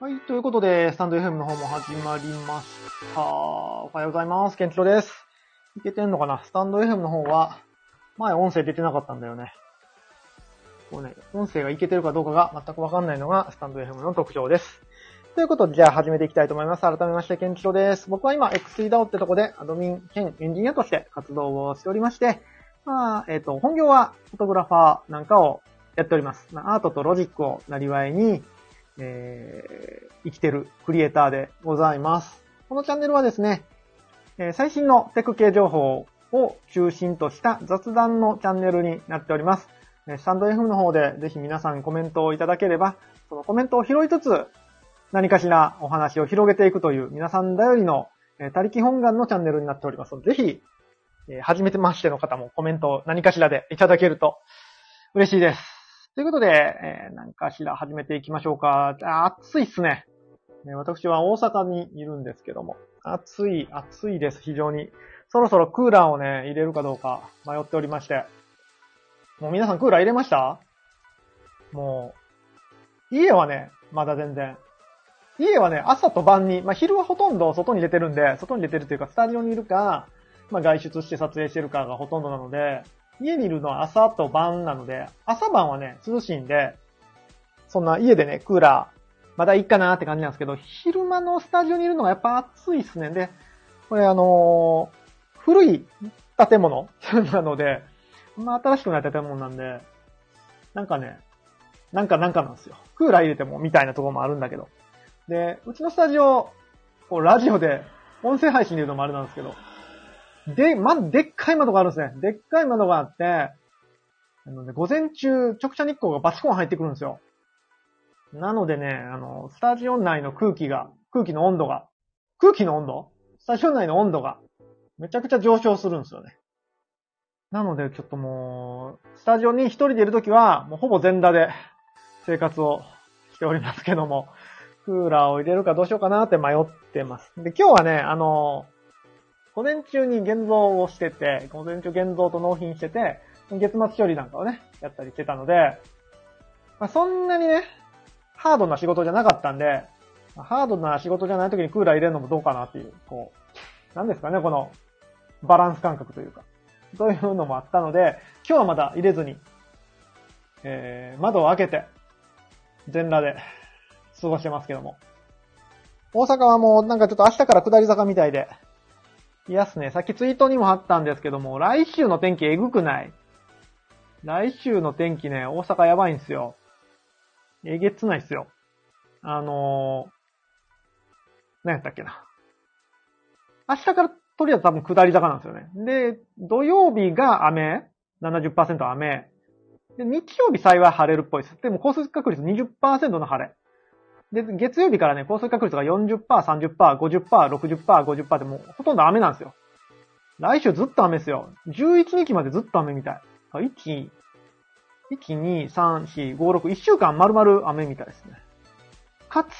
はい、ということで、スタンド FM の方も始まりました。おはようございます。健一郎です。いけてんのかな？スタンド FM の方は、前音声出てなかったんだよね。こうね、音声がいけてるかどうかが全くわかんないのがスタンド FM の特徴です。ということで、じゃあ始めていきたいと思います。改めまして、健一郎です。僕は今、X3DAO ってとこで、アドミン兼エンジニアとして活動をしておりまして、まあ、本業はフォトグラファーなんかをやっております。アートとロジックをなりわいに、生きてるクリエイターでございます。このチャンネルはですね、最新のテック系情報を中心とした雑談のチャンネルになっております。スタンド FM の方でぜひ皆さんコメントをいただければ、そのコメントを拾いつつ何かしらお話を広げていくという皆さん頼りの他力本願のチャンネルになっておりますので、ぜひ初めてましての方もコメントを何かしらでいただけると嬉しいです。ということで、何かしら始めていきましょうか。暑いっすね。私は大阪にいるんですけども、暑いです、非常に。そろそろクーラーをね、入れるかどうか迷っておりまして。もう皆さんクーラー入れました？もう、家はね、まだ全然。家はね、朝と晩に、まあ昼はほとんど外に出てるんで、外に出てるというかスタジオにいるか、まあ外出して撮影してるかがほとんどなので、家にいるのは朝と晩なので、朝晩はね、涼しいんで、そんな家でね、クーラー、まだいいかなって感じなんですけど、昼間のスタジオにいるのがやっぱ暑いっすね。で、これ古い建物なので、まあ新しくない建物なんで、なんかね、なんかなんですよ。クーラー入れてもみたいなところもあるんだけど。で、うちのスタジオ、こうラジオで音声配信で言うのもあれなんですけど、でっかい窓があるんですね。でっかい窓があって、午前中、直射日光がバチコン入ってくるんですよ。なのでね、スタジオ内のスタジオ内の温度が、めちゃくちゃ上昇するんですよね。なので、ちょっともう、スタジオに一人でいるときは、もうほぼ全裸で生活をしておりますけども、クーラーを入れるかどうしようかなって迷ってます。で、今日はね、午前中に現像をしてて、午前中現像と納品してて、月末処理なんかをね、やったりしてたので、まあ、そんなにね、ハードな仕事じゃなかったんで、ハードな仕事じゃない時にクーラー入れるのもどうかなっていう、こう、なんですかね、このバランス感覚というか、そういうのもあったので、今日はまだ入れずに、窓を開けて、全裸で過ごしてますけども。大阪はもうなんかちょっと明日から下り坂みたいで、いやっすね。さっきツイートにもあったんですけども、来週の天気えぐくない？来週の天気ね、大阪やばいんですよ。えげつないっすよ。何やったっけな。明日からとりあえず多分下り坂なんですよね。で、土曜日が雨、70% 雨。で、日曜日幸い晴れるっぽいです。でも降水確率 20% の晴れ。で、月曜日からね、降水確率が 40%、30%、50%、60%、50% ってもうほとんど雨なんですよ。来週ずっと雨ですよ。11日までずっと雨みたい。1週間丸々雨みたいですね。かつ、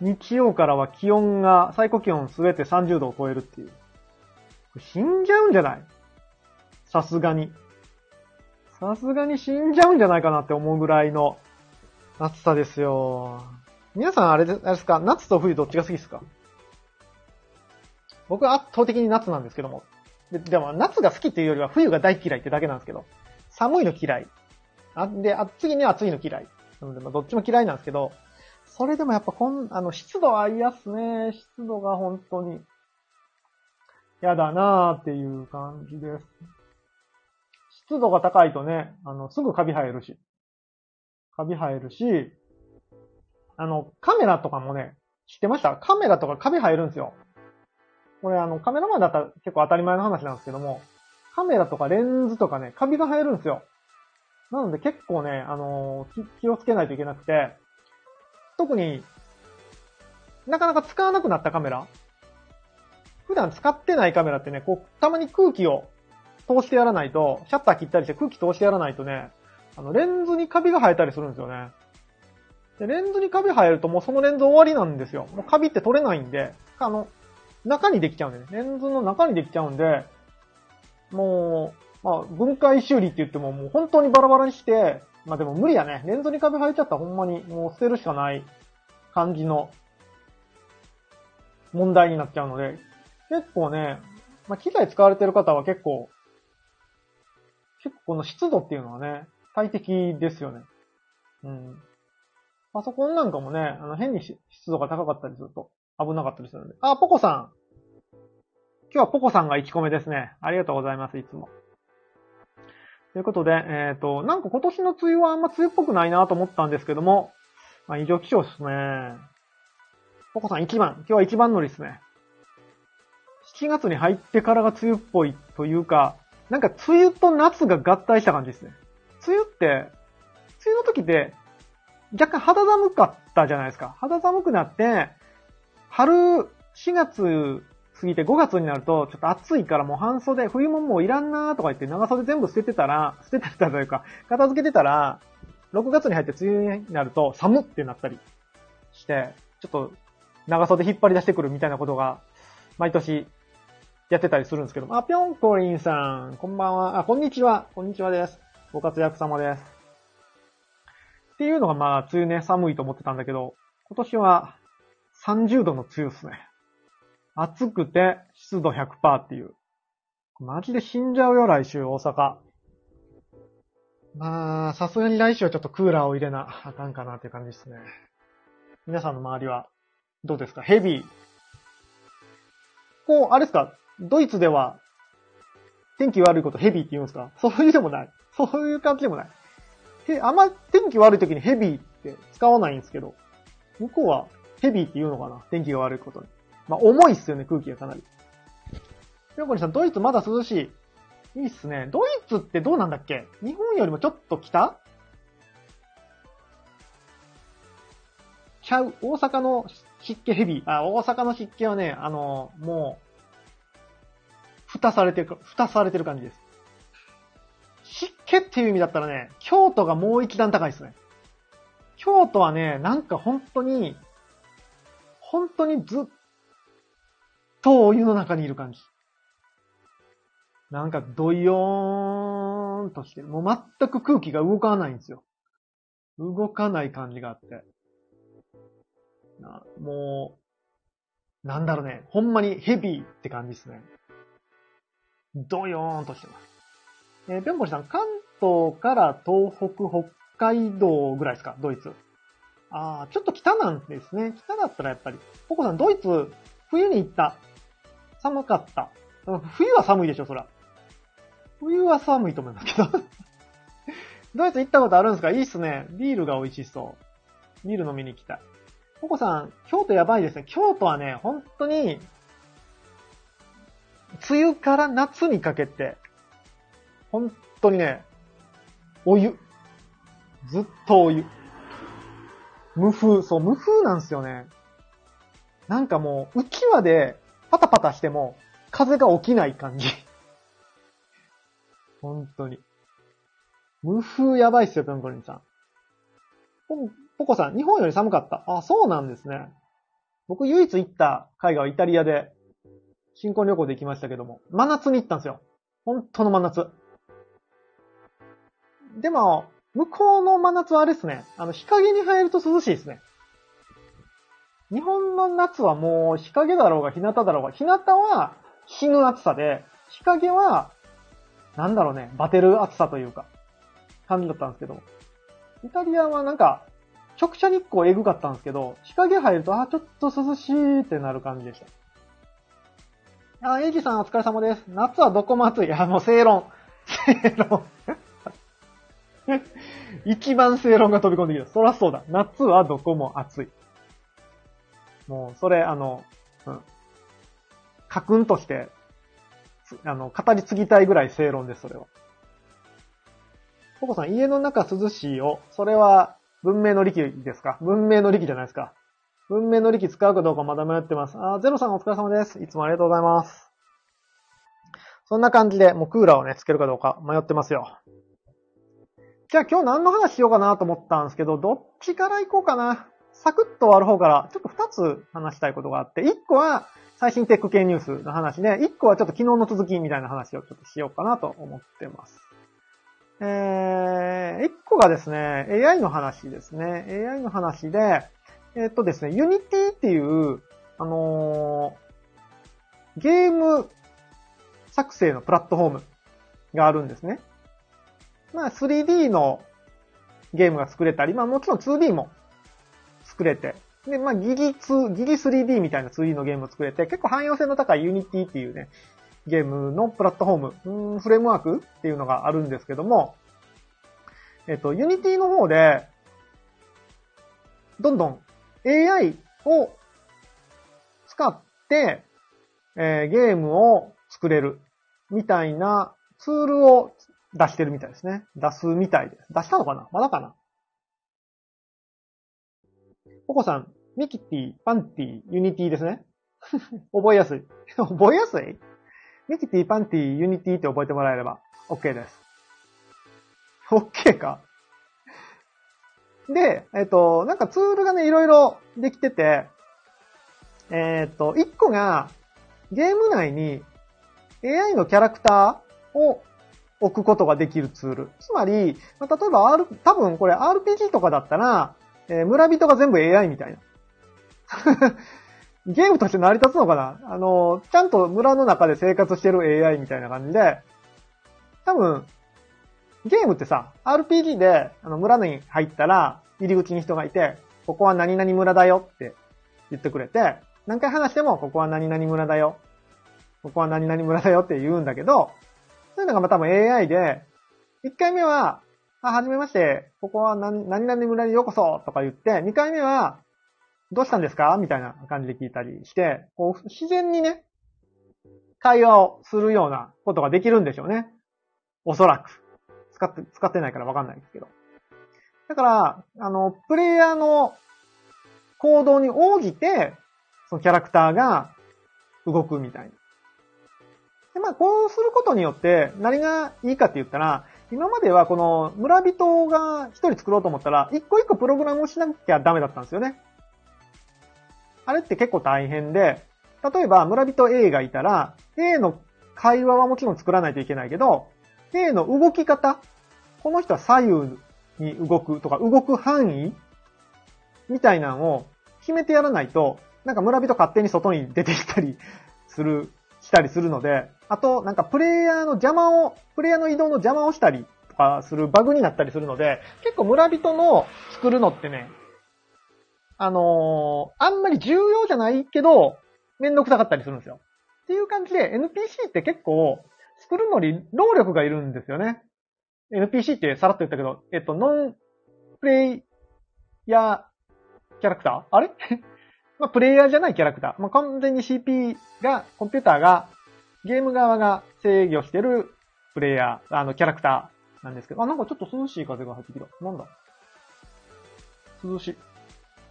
日曜からは気温が、最高気温すべて30度を超えるっていう。死んじゃうんじゃない？さすがに死んじゃうんじゃないかなって思うぐらいの、暑さですよ。皆さんあれですか、夏と冬どっちが好きですか？僕は圧倒的に夏なんですけども。でも夏が好きっていうよりは冬が大嫌いってだけなんですけど。寒いの嫌い。次に暑いの嫌い。なので、まあ、どっちも嫌いなんですけど、それでもやっぱ湿度は嫌っすね。湿度が本当に嫌だなーっていう感じです。湿度が高いとね、すぐカビ生えるし、カメラとかもね、知ってました？カメラとかカビ生えるんですよ。これカメラマンだったら結構当たり前の話なんですけども、カメラとかレンズとかね、カビが生えるんですよ。なので結構ね、気をつけないといけなくて、特になかなか使わなくなったカメラ、普段使ってないカメラってね、こう、たまに空気を通してやらないと、シャッター切ったりして空気通してやらないとね、レンズにカビが生えたりするんですよね。で、レンズにカビ生えるともうそのレンズ終わりなんですよ。もうカビって取れないんで、中にできちゃうんでね。レンズの中にできちゃうんで、もう、まあ、分解修理って言っても、もう本当にバラバラにして、まあでも無理やね。レンズにカビ生えちゃったらほんまにもう捨てるしかない感じの問題になっちゃうので、結構ね、まあ機材使われてる方は結構この湿度っていうのはね、大敵ですよね。うん。パソコンなんかもね、変に湿度が高かったりすると危なかったりするんで。あ、ポコさん。今日はポコさんが1個目ですね。ありがとうございます、いつも。ということで、なんか今年の梅雨はあんま梅雨っぽくないなと思ったんですけども、まあ異常気象ですね。ポコさん1番、今日は1番乗りですね。7月に入ってからが梅雨っぽいというか、なんか梅雨と夏が合体した感じですね。梅雨って、梅雨の時って若干肌寒かったじゃないですか。肌寒くなって、春4月過ぎて5月になるとちょっと暑いからもう半袖、冬ももういらんなーとか言って長袖全部捨ててたというか、片付けてたら、6月に入って梅雨になると寒ってなったりして、ちょっと長袖引っ張り出してくるみたいなことが毎年やってたりするんですけども。あ、ぴょんこりんさん、こんばんは。あ、こんにちは。こんにちはです。ご活躍様です。っていうのがまあ、梅雨ね、寒いと思ってたんだけど、今年は30度の梅雨ですね。暑くて湿度 100% っていう。マジで死んじゃうよ、来週、大阪。まあ、さすがに来週はちょっとクーラーを入れなあかんかなっていう感じですね。皆さんの周りはどうですか？ヘビー。こう、あれですか？ドイツでは天気悪いことヘビーって言うんですか？そういうでもない。そういう感じでもない。あんま天気悪い時にヘビーって使わないんですけど、向こうはヘビーって言うのかな？天気が悪いことに。まあ、重いっすよね、空気がかなり。ピョコリさん、ドイツまだ涼しい。いいっすね。ドイツってどうなんだっけ？日本よりもちょっと北？ちゃう。大阪の湿気ヘビー。あ、大阪の湿気はね、もう、蓋されてる感じです。湿気っていう意味だったらね、京都がもう一段高いっすね。京都はね、なんか本当にずっとお湯の中にいる感じ。なんかドヨーンとしてる。もう全く空気が動かないんですよ。動かない感じがあって。もう、なんだろうね。ほんまにヘビーって感じですね。ドヨーンとしてます。ぴょんこりさん、関東から東北、北海道ぐらいですか？ドイツ。ああ、ちょっと北なんですね。北だったらやっぱり。ポコさん、ドイツ、冬に行った。寒かった。冬は寒いでしょ、そら。冬は寒いと思いますけど。ドイツ行ったことあるんですか？いいっすね。ビールが美味しそう。ビール飲みに行きたい。ポコさん、京都やばいですね。京都はね、本当に、梅雨から夏にかけて、本当にね、お湯。ずっとお湯。無風なんですよね。なんかもう、浮き輪でパタパタしても、風が起きない感じ。本当に。無風やばいっすよ、ぴょんこりんさん。ポコさん、日本より寒かった。あ、そうなんですね。僕唯一行った海外はイタリアで、新婚旅行で行きましたけども、真夏に行ったんですよ。本当の真夏。でも、向こうの真夏はあれですね。日陰に入ると涼しいですね。日本の夏はもう日陰だろうが日向だろうが、日向は死ぬ暑さで、日陰は、なんだろうね、バテる暑さというか、感じだったんですけど、イタリアはなんか、直射日光エグかったんですけど、日陰入ると、あ、ちょっと涼しいってなる感じでした。あ、エイジさんお疲れ様です。夏はどこも暑い。いや、もう正論。正論。一番正論が飛び込んできた。そらそうだ。夏はどこも暑い。もう、それ、カクンとして、語り継ぎたいぐらい正論です、それは。ポコさん、家の中涼しいよ。それは、文明の利器ですか？文明の利器じゃないですか。文明の利器使うかどうかまだ迷ってます。あ、ゼロさんお疲れ様です。いつもありがとうございます。そんな感じで、もうクーラーをね、つけるかどうか迷ってますよ。じゃあ今日何の話しようかなと思ったんですけど、どっちから行こうかな。サクッと終わる方から、ちょっと2つ話したいことがあって、1個は、最新テック系ニュースの話で、1個はちょっと昨日の続きみたいな話をちょっとしようかなと思ってます。1個がですね、AI の話ですね。AI の話で、ですね、Unity っていう、ゲーム作成のプラットフォームがあるんですね。まあ 3D のゲームが作れたり、まあもちろん 2D も作れて、で、まあギリ 3D みたいな 2D のゲームを作れて、結構汎用性の高い Unity っていうね、ゲームのプラットフォーム、フレームワークっていうのがあるんですけども、Unity の方で、どんどん AI を使って、ゲームを作れるみたいなツールを出してるみたいですね。出すみたいです。出したのかな？まだかな？ポコさん、ミキティ、パンティ、ユニティですね。覚えやすい。覚えやすい？ミキティ、パンティ、ユニティって覚えてもらえれば OK です。OK か。で、なんかツールがね、いろいろできてて、1個が、ゲーム内に AI のキャラクターを置くことができるツール。つまり、まあ、例えば、多分これ RPG とかだったら、村人が全部 AI みたいな。ゲームとして成り立つのかな？ちゃんと村の中で生活してる AI みたいな感じで、多分、ゲームってさ、RPG で村に入ったら、入り口に人がいて、ここは何々村だよって言ってくれて、何回話しても、ここは何々村だよ。ここは何々村だよって言うんだけど、そういうのがまあ多分 AI で、1回目は、はじめまして、ここは何々村にようこそとか言って、2回目は、どうしたんですかみたいな感じで聞いたりして、こう自然にね、会話をするようなことができるんでしょうね。おそらく。使ってないからわかんないですけど。だから、プレイヤーの行動に応じて、そのキャラクターが動くみたいな。で、まあ、こうすることによって、何がいいかって言ったら、今まではこの村人が一人作ろうと思ったら、一個一個プログラムをしなきゃダメだったんですよね。あれって結構大変で、例えば村人 A がいたら、A の会話はもちろん作らないといけないけど、A の動き方、この人は左右に動くとか、動く範囲みたいなのを決めてやらないと、なんか村人勝手に外に出てきたりしたりするので、あと、なんかプレイヤーの移動の邪魔をしたりとかするバグになったりするので、結構村人の作るのってね、あんまり重要じゃないけど、めんどくさかったりするんですよ。っていう感じで、NPC って結構、作るのに労力がいるんですよね。NPC ってさらっと言ったけど、ノンプレイヤーキャラクターあれまあ、プレイヤーじゃないキャラクター。まあ、完全に CP が、コンピューターが、ゲーム側が制御してるプレイヤー、キャラクターなんですけど。あ、なんかちょっと涼しい風が入ってきた。なんだ。涼しい。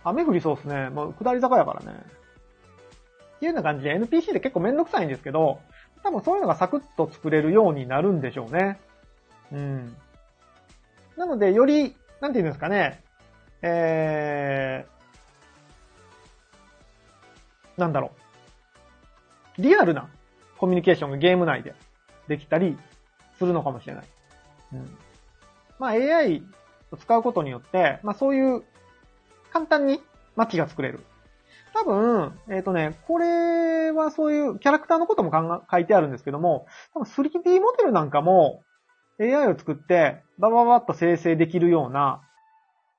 雨降りそうですね。もう下り坂やからね。っていうような感じで NPC で結構めんどくさいんですけど、多分そういうのがサクッと作れるようになるんでしょうね。うん。なので、より、なんて言うんですかね。なんだろう。リアルなコミュニケーションがゲーム内でできたりするのかもしれない。うん。まあ AI を使うことによって、まあそういう簡単に街が作れる。多分、これはそういうキャラクターのことも書いてあるんですけども、多分 3D モデルなんかも AI を作ってバババッと生成できるような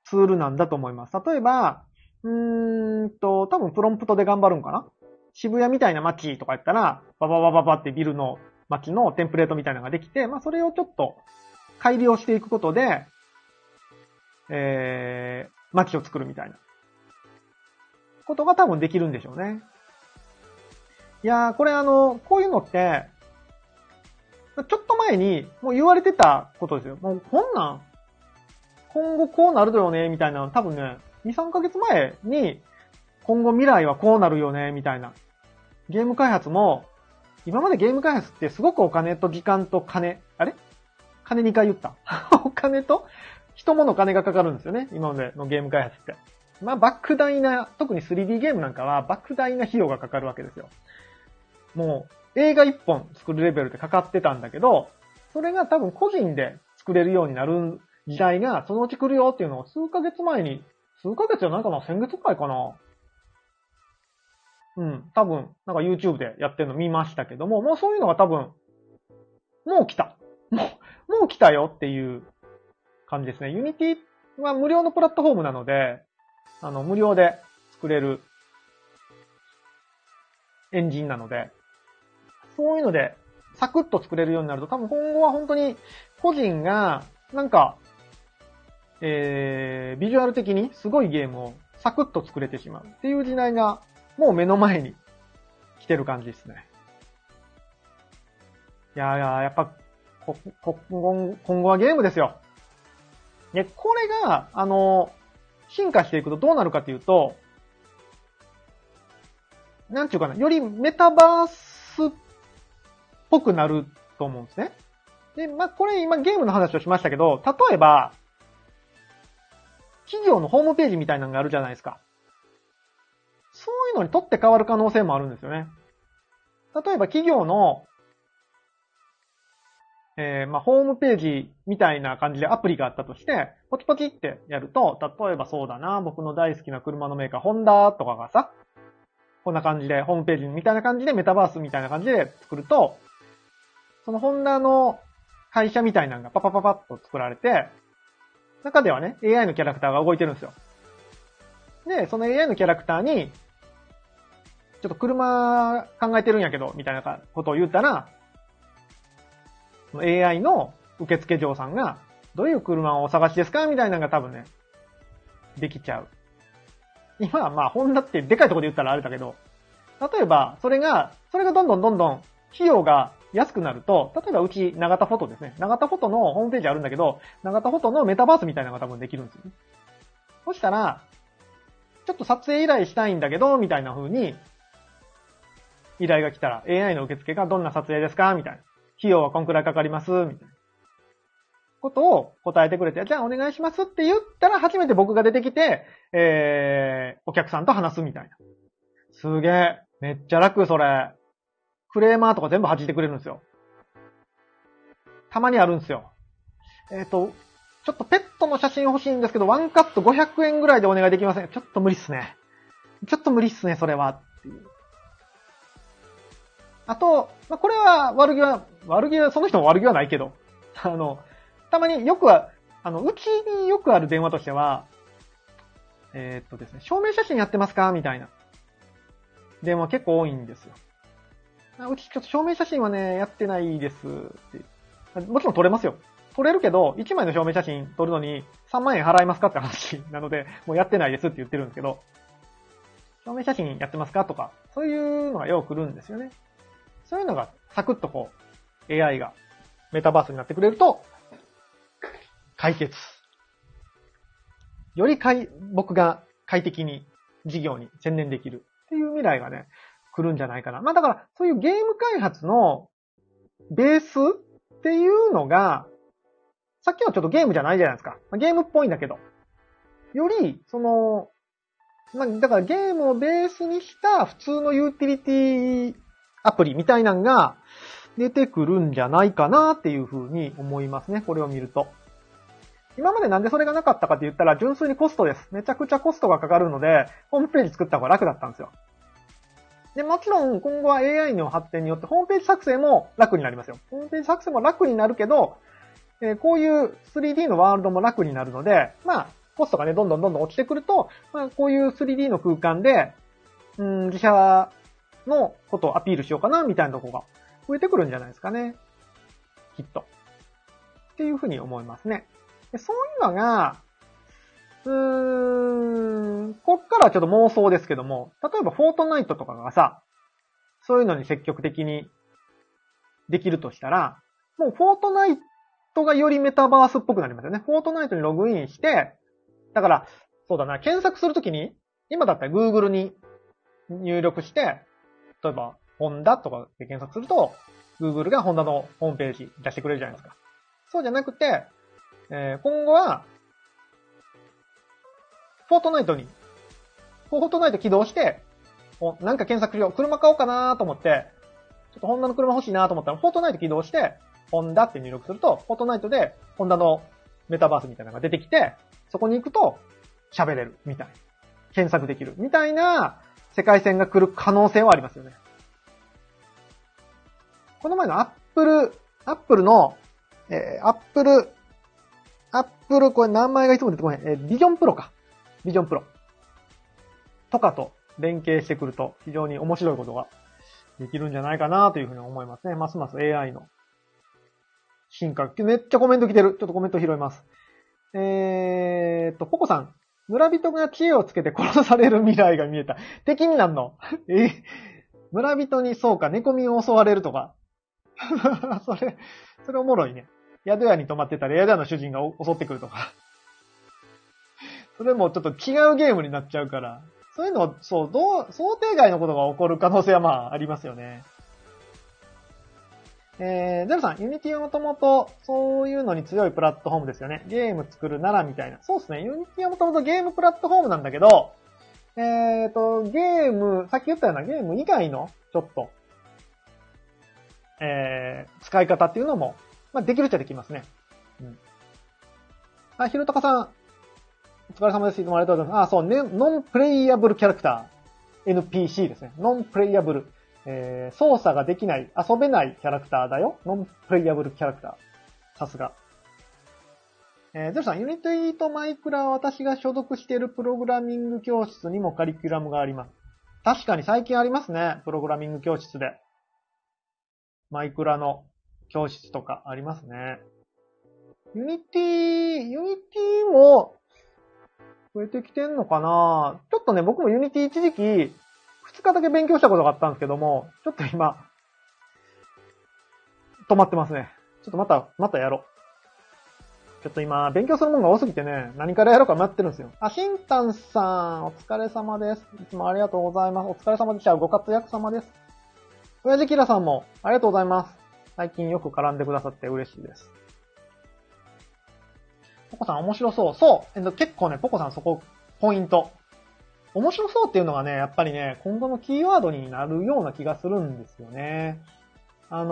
ツールなんだと思います。例えば、多分プロンプトで頑張るんかな？渋谷みたいな街とかやったら、バババババってビルの街のテンプレートみたいなのができて、まあそれをちょっと改良していくことで、街を作るみたいなことが多分できるんでしょうね。いやー、これこういうのって、ちょっと前にもう言われてたことですよ。もうこんなん、今後こうなるだよね、みたいな多分ね、2、3ヶ月前に、今後未来はこうなるよね、みたいな。ゲーム開発も、今までゲーム開発ってすごくお金と時間と金、あれ？金2回言った。お金と人物金がかかるんですよね。今までのゲーム開発って。まあ、莫大な、特に 3D ゲームなんかは莫大な費用がかかるわけですよ。もう映画一本作るレベルでかかってたんだけど、それが多分個人で作れるようになる時代がそのうち来るよっていうのを数ヶ月前に、数ヶ月じゃないかな、先月くらいかな。うん、多分、なんか YouTube でやってるの見ましたけども、もうそういうのが多分、もう来た。もう来たよっていう感じですね。Unity は無料のプラットフォームなので、無料で作れるエンジンなので、そういうので、サクッと作れるようになると、多分今後は本当に個人が、なんか、ビジュアル的にすごいゲームをサクッと作れてしまうっていう時代が、もう目の前に来てる感じですね。いやー、やっぱ、今後はゲームですよ。で、これが、進化していくとどうなるかというと、なんちゅうかな、よりメタバースっぽくなると思うんですね。で、まあ、これ今ゲームの話をしましたけど、例えば、企業のホームページみたいなのがあるじゃないですか。そういうのに取って変わる可能性もあるんですよね。例えば企業の、まあ、ホームページみたいな感じでアプリがあったとして、ポチポチってやると、例えばそうだな、僕の大好きな車のメーカー、ホンダとかがさ、こんな感じで、ホームページみたいな感じで、メタバースみたいな感じで作ると、そのホンダの会社みたいなのがパパパパッと作られて、中ではね、AI のキャラクターが動いてるんですよ。で、その AI のキャラクターに、ちょっと車考えてるんやけど、みたいなことを言ったら、その AI の受付嬢さんが、どういう車をお探しですかみたいなのが多分ね、できちゃう。今はまあ、ホンダってでかいところで言ったらあれだけど、例えば、それがどんどん費用が安くなると、例えばうち、長田フォトですね。長田フォトのホームページあるんだけど、長田フォトのメタバースみたいなのが多分できるんですよね。そしたら、ちょっと撮影依頼したいんだけど、みたいな風に、依頼が来たら AI の受付がどんな撮影ですかみたいな。費用はこんくらいかかりますみたいな。ことを答えてくれて、じゃあお願いしますって言ったら初めて僕が出てきて、お客さんと話すみたいな。すげえ。めっちゃ楽、それ。クレーマーとか全部弾いてくれるんですよ。たまにあるんですよ。ちょっとペットの写真欲しいんですけど、ワンカット500円ぐらいでお願いできません。ちょっと無理っすね、それは。っていう。あと、まあ、これは悪気は、その人も悪気はないけど、たまによくは、うちによくある電話としては、ですね、証明写真やってますかみたいな電話結構多いんですよ。うちちょっと証明写真はね、やってないですって。もちろん撮れますよ。撮れるけど、1枚の証明写真撮るのに3万円払いますかって話なので、もうやってないですって言ってるんですけど、証明写真やってますかとか、そういうのがよく来るんですよね。そういうのがサクッとこう AI がメタバースになってくれると解決。より僕が快適に事業に専念できるっていう未来がね、来るんじゃないかな。まあだからそういうゲーム開発のベースっていうのが、さっきはちょっとゲームじゃないじゃないですか。ゲームっぽいんだけど。よりその、まあだからゲームをベースにした普通のユーティリティアプリみたいなのが出てくるんじゃないかなっていうふうに思いますね。これを見ると。今までなんでそれがなかったかって言ったら純粋にコストです。めちゃくちゃコストがかかるので、ホームページ作った方が楽だったんですよ。で、もちろん今後は AI の発展によってホームページ作成も楽になりますよ。ホームページ作成も楽になるけど、こういう 3D のワールドも楽になるので、まあ、コストがね、どんどん落ちてくると、まあ、こういう 3D の空間で、自社のことをアピールしようかな、みたいなとこが増えてくるんじゃないですかね。きっと。っていうふうに思いますね。で、そういうのが、こっからはちょっと妄想ですけども、例えばフォートナイトとかがさ、そういうのに積極的にできるとしたら、もうフォートナイトがよりメタバースっぽくなりますよね。フォートナイトにログインして、だから、そうだな、検索するときに、今だったら Google に入力して、例えば、ホンダとかで検索すると、Google がホンダのホームページ出してくれるじゃないですか。そうじゃなくて、今後は、フォートナイト起動して、なんか検索しよう。車買おうかなと思って、っとホンダの車欲しいなと思ったら、フォートナイト起動して、ホンダって入力すると、フォートナイトでホンダのメタバースみたいなのが出てきて、そこに行くと喋れるみたいな。検索できるみたいな世界線が来る可能性はありますよね。この前のアップル、これ名前がいつも出てこない。ビジョンプロか。ビジョンプロ。とかと連携してくると非常に面白いことができるんじゃないかなというふうに思いますね。ますます AI の進化。めっちゃコメント来てる。ちょっとコメント拾います。ポコさん。村人が知恵をつけて殺される未来が見えた。敵になんの村人にそうか、猫みを襲われるとか。それおもろいね。宿屋に泊まってたら宿屋の主人が襲ってくるとか。それもちょっと違うゲームになっちゃうから。そういうの、そう、想定外のことが起こる可能性はまあありますよね。ゼロさん、ユニティはもともとそういうのに強いプラットフォームですよね。ゲーム作るならみたいな。そうですね。ユニティはもともとゲームプラットフォームなんだけど、ゲーム、さっき言ったようなゲーム以外の、ちょっと、使い方っていうのも、まあ、できるっちゃできますね。うん。あ、ひろたかさん、お疲れ様です。いつもありがとうございます。あ、そう、ね、ノンプレイアブルキャラクター。NPC ですね。ノンプレイアブル。操作ができない、遊べないキャラクターだよ。ノンプレイアブルキャラクター。さすが。ゼロさん、ユニティとマイクラは私が所属しているプログラミング教室にもカリキュラムがあります。確かに最近ありますね。プログラミング教室で。マイクラの教室とかありますね。ユニティも増えてきてんのかな？ちょっとね、僕もユニティ一時期、2日だけ勉強したことがあったんですけども、ちょっと今、止まってますね。ちょっとまたやろう。ちょっと今、勉強するものが多すぎてね、何からやろうか待ってるんですよ。あ、しんたんさん、お疲れ様です。いつもありがとうございます。お疲れ様でした。ご活躍様です。親父キラさんも、ありがとうございます。最近よく絡んでくださって嬉しいです。ポコさん面白そう。そう。結構ね、ポコさんそこ、ポイント。面白そうっていうのがね、やっぱりね、今後のキーワードになるような気がするんですよね。正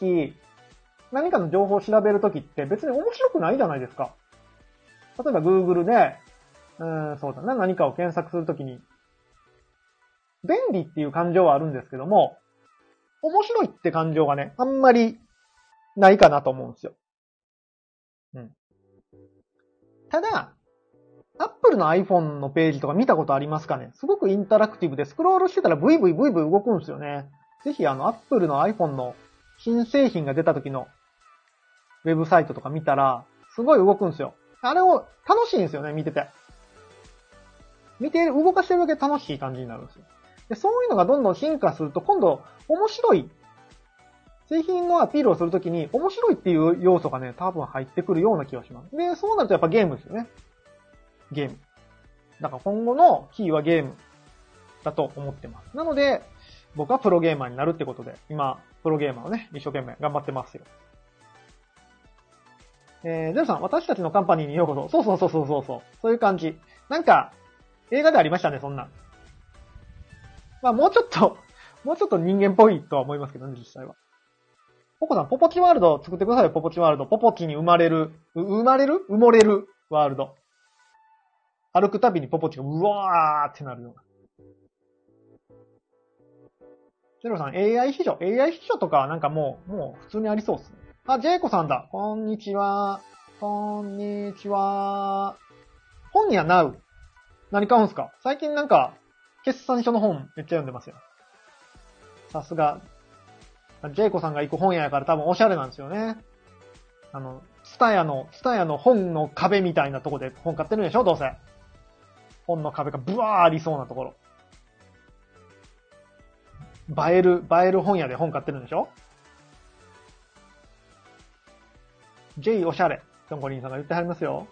直、何かの情報を調べるときって別に面白くないじゃないですか。例えば Google で、そうだな、何かを検索するときに、便利っていう感情はあるんですけども、面白いって感情がね、あんまりないかなと思うんですよ。うん。ただ、アップルの iPhone のページとか見たことありますかね？すごくインタラクティブでスクロールしてたらブイブイブイブイ動くんですよね。ぜひアップルの iPhone の新製品が出た時のウェブサイトとか見たらすごい動くんですよ。あれを楽しいんですよね、見てて。見て、動かしてるだけで楽しい感じになるんですよ。で、そういうのがどんどん進化すると今度面白い製品のアピールをするときに面白いっていう要素がね、多分入ってくるような気がします。で、そうなるとやっぱゲームですよね。ゲーム。だから今後のキーはゲームだと思ってます。なので、僕はプロゲーマーになるってことで、今、プロゲーマーをね、一生懸命頑張ってますよ。ゼロさん、私たちのカンパニーにようこそ。そう。そういう感じ。なんか、映画でありましたね、そんなん。まあ、もうちょっと人間っぽいとは思いますけどね、実際は。ポコさん、ポポチワールド作ってくださいよ、ポポチワールド。ポポチに埋もれるワールド。歩くたびにポポチがうわーってなるような。ゼロさん、AI秘書とかなんかもう普通にありそうですね。あ、ジェイコさんだ。こんにちは。本にはなう。何買うんすか？最近なんか、決算書の本めっちゃ読んでますよ。さすが。ジェイコさんが行く本屋やから多分おしゃれなんですよね。ツタヤの本の壁みたいなとこで本買ってるんでしょ？どうせ。本の壁がブワーありそうなところ。映える本屋で本買ってるんでしょ？ J おしゃれ。トンコリンさんが言ってはりますよ。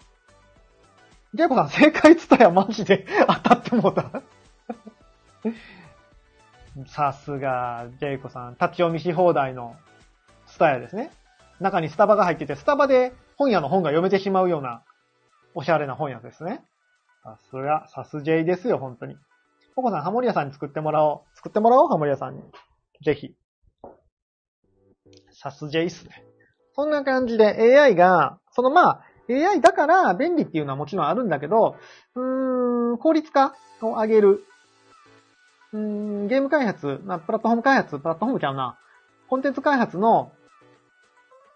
ジェイコさん、正解ツタヤマジで当たってもうた。さすが、ジェイコさん。立ち読みし放題のツタヤですね。中にスタバが入ってて、スタバで本屋の本が読めてしまうような、おしゃれな本屋ですね。さすが、サスジェイですよ、本当に。ココさん、ハモリアさんに作ってもらおう、ハモリアさんに。ぜひ。サス J っすね。そんな感じで AI が、そのまあ、AI だから便利っていうのはもちろんあるんだけど、効率化を上げる。ゲーム開発、プラットフォーム開発コンテンツ開発の、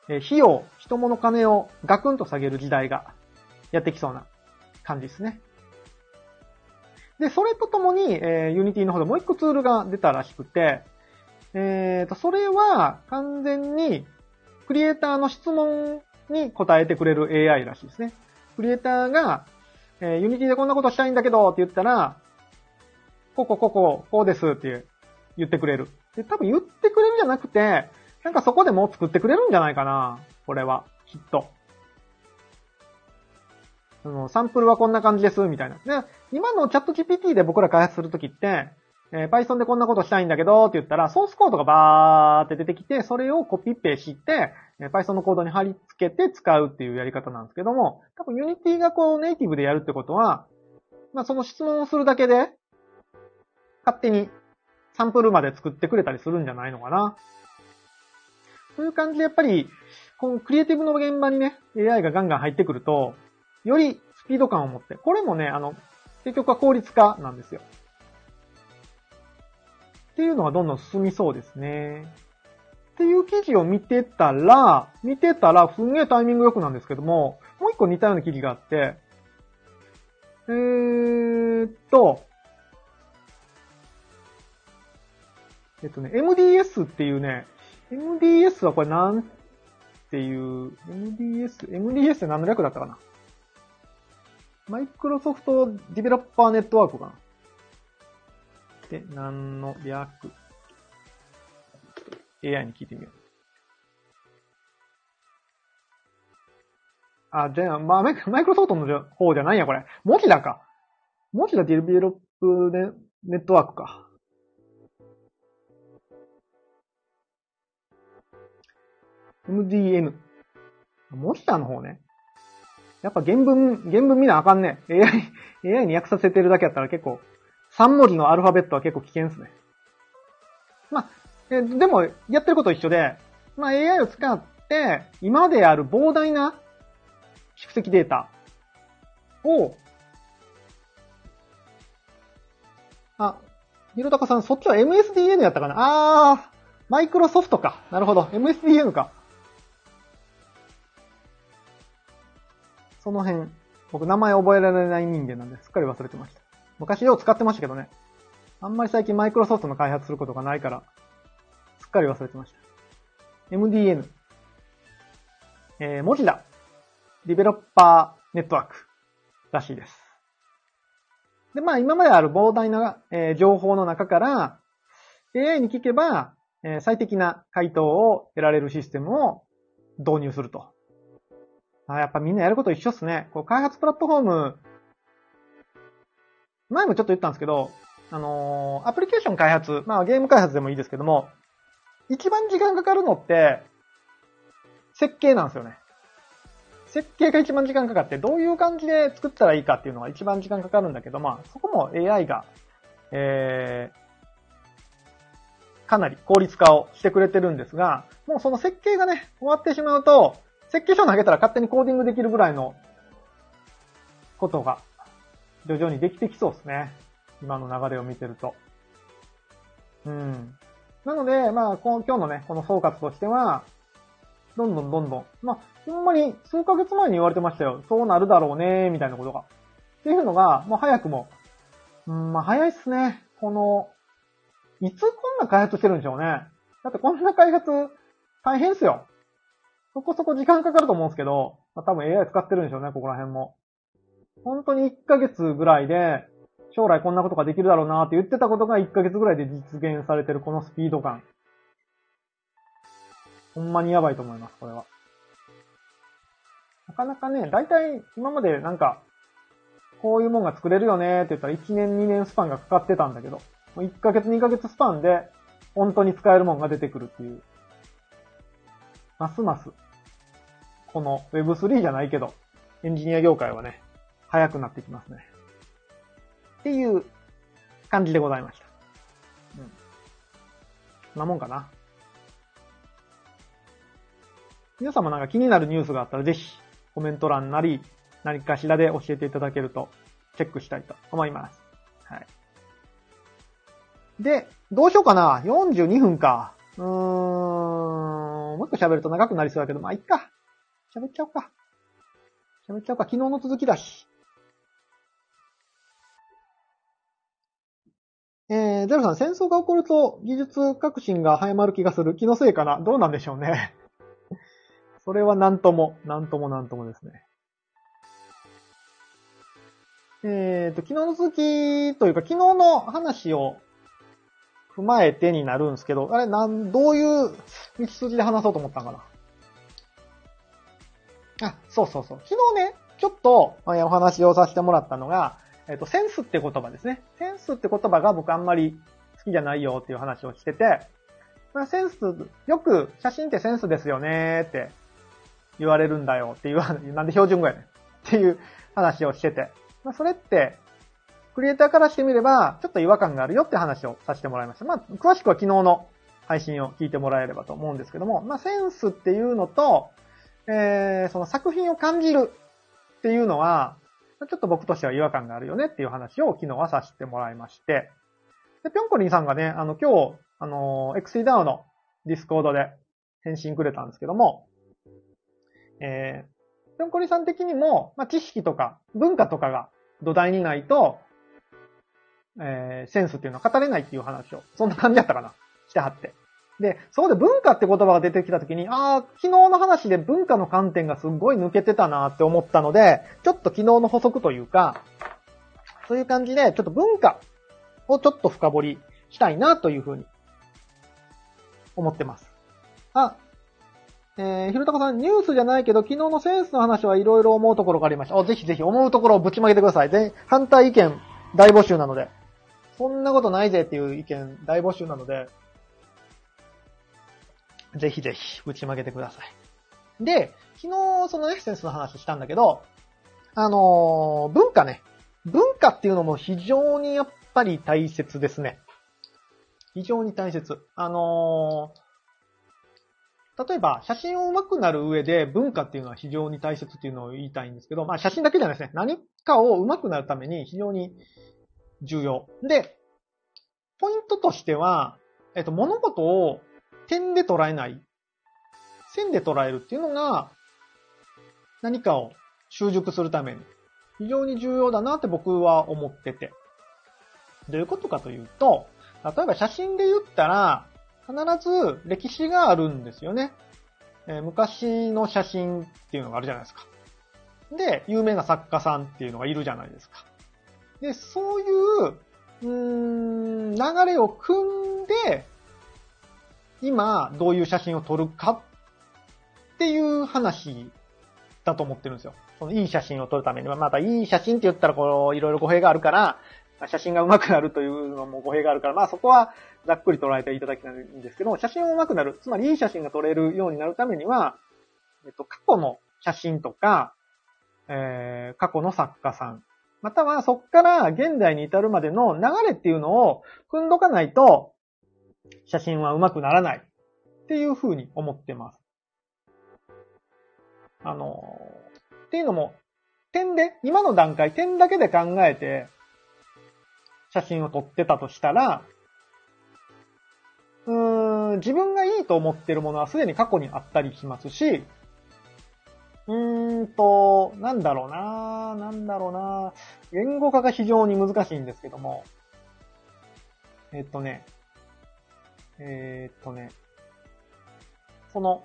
費用、人物金をガクンと下げる時代がやってきそうな感じですね。で、それとともに、Unity の方でもう一個ツールが出たらしくて、それは完全にクリエイターの質問に答えてくれる AI らしいですね。クリエイターが、Unity でこんなことしたいんだけどって言ったら、こうですって言ってくれる。で、多分言ってくれるんじゃなくて、なんかそこでもう作ってくれるんじゃないかな。これは、きっと。サンプルはこんな感じです、みたいな。で、今のチャット GPT で僕ら開発するときって、Python でこんなことしたいんだけどって言ったら、ソースコードがバーって出てきて、それをコピペして、Python のコードに貼り付けて使うっていうやり方なんですけども、多分 Unity がこうネイティブでやるってことは、まあその質問をするだけで、勝手にサンプルまで作ってくれたりするんじゃないのかな。そういう感じでやっぱり、このクリエイティブの現場にね、AI がガンガン入ってくると、よりスピード感を持って、これもね、結局は効率化なんですよ。っていうのがどんどん進みそうですね。っていう記事を見てたら、すんげえタイミング良くなんですけども、もう一個似たような記事があって、MDS っていうね、MDS はこれなんていう、MDS って何の略だったかな？マイクロソフトディベロッパーネットワークかな？で、何の略？ AI に聞いてみよう。あ、じゃあ、まあ、マイクロソフトの方じゃないや、これ。モジラか。モジラディベロップネットワークか。MDN。モジラの方ね。やっぱ原文見なあかんね。AI に訳させてるだけやったら結構、3文字のアルファベットは結構危険ですね。まあ、でも、やってること一緒で、まあ AI を使って、今まである膨大な蓄積データを、あ、ひろたかさん、そっちは MSDN やったかな？マイクロソフトか。なるほど。MSDN か。その辺、僕名前覚えられない人間なんで、すっかり忘れてました。昔よう使ってましたけどね。あんまり最近マイクロソフトの開発することがないから、すっかり忘れてました。MDN。モジラ。ディベロッパーネットワーク。らしいです。で、まあ今まである膨大な、情報の中から、AI に聞けば、最適な回答を得られるシステムを導入すると。やっぱみんなやること一緒っすね。こう開発プラットフォーム、前もちょっと言ったんですけど、アプリケーション開発、まあゲーム開発でもいいですけども、一番時間かかるのって、設計なんですよね。設計が一番時間かかって、どういう感じで作ったらいいかっていうのが一番時間かかるんだけど、まあそこも AI が、かなり効率化をしてくれてるんですが、もうその設計がね、終わってしまうと、設計書を投げたら勝手にコーディングできるぐらいのことが徐々にできてきそうですね。今の流れを見てると。なので、まあ、今日のね、この総括としては、どんどん、まあ、ほんまに数ヶ月前に言われてましたよ。そうなるだろうね、みたいなことが。っていうのが、もう早くも。まあ、早いっすね。この、いつこんな開発してるんでしょうね。だってこんな開発大変ですよ。そこそこ時間かかると思うんですけど、まあ、多分 AI 使ってるんでしょうね、ここら辺も。本当に1ヶ月ぐらいで、将来こんなことができるだろうなって言ってたことが1ヶ月ぐらいで実現されてるこのスピード感。ほんまにやばいと思います、これは。なかなかね、だいたい今までなんか、こういうもんが作れるよねって言ったら1年2年スパンがかかってたんだけど、1ヶ月2ヶ月スパンで本当に使えるものが出てくるっていう。ますます、この Web3 じゃないけど、エンジニア業界はね、早くなってきますね。っていう感じでございました。うん。そんなもんかな。皆様なんか気になるニュースがあったらぜひコメント欄なり何かしらで教えていただけるとチェックしたいと思います。はい。で、どうしようかな。42分か。もう一個喋ると長くなりそうだけど、まあ、いっか。喋っちゃおうか。昨日の続きだし。ゼロさん、戦争が起こると技術革新が早まる気がする。気のせいかな。どうなんでしょうね。それはなんともですね。昨日の続きというか、昨日の話を踏まえてになるんですけど、あれ、どういう道筋で話そうと思ったんかな。あ、そう。昨日ね、ちょっとお話をさせてもらったのが、センスって言葉ですね。センスって言葉が僕あんまり好きじゃないよっていう話をしてて、センス、よく写真ってセンスですよねって言われるんだよっていう話、なんで標準語やねんっていう話をしてて、それって、クリエイターからしてみれば、ちょっと違和感があるよって話をさせてもらいました。まあ、詳しくは昨日の配信を聞いてもらえればと思うんですけども、まあ、センスっていうのと、その作品を感じるっていうのは、ちょっと僕としては違和感があるよねっていう話を昨日はさせてもらいまして、で、ぴょんこりんさんがね、今日、X3DAO のディスコードで返信くれたんですけども、ぴょんこりんさん的にも、まあ、知識とか文化とかが土台にないと、センスっていうのは語れないっていう話を、そんな感じだったかな、してはって。で、そこで文化って言葉が出てきたときに、昨日の話で文化の観点がすごい抜けてたなって思ったので、ちょっと昨日の補足というか、そういう感じで、ちょっと文化をちょっと深掘りしたいなというふうに思ってます。ひろたかさん、ニュースじゃないけど、昨日のセンスの話はいろいろ思うところがありました。ぜひ思うところをぶちまけてください。反対意見大募集なので。そんなことないぜっていう意見大募集なので、ぜひ打ち曲げてください。で、昨日そのね、センスの話したんだけど、文化ね。文化っていうのも非常にやっぱり大切ですね。非常に大切。例えば写真を上手くなる上で文化っていうのは非常に大切っていうのを言いたいんですけど、まあ写真だけじゃないですね。何かを上手くなるために非常に重要。で、ポイントとしては、物事を点で捉えない。線で捉えるっていうのが、何かを習熟するために非常に重要だなって僕は思ってて。どういうことかというと、例えば写真で言ったら、必ず歴史があるんですよね。昔の写真っていうのがあるじゃないですか。で、有名な作家さんっていうのがいるじゃないですか。で、そういう、流れを組んで、今、どういう写真を撮るかっていう話だと思ってるんですよ。そのいい写真を撮るためには、またいい写真って言ったら、こう、いろいろ語弊があるから、写真が上手くなるというのも語弊があるから、まあそこはざっくり捉えていただきたいんですけど、写真を上手くなる、つまりいい写真が撮れるようになるためには、過去の写真とか、過去の作家さん、またはそこから現代に至るまでの流れっていうのを組んどかないと、写真は上手くならないっていうふうに思ってます。っていうのも、点で、今の段階、点だけで考えて、写真を撮ってたとしたら、自分がいいと思ってるものはすでに過去にあったりしますし、なんだろうな。言語化が非常に難しいんですけども、その、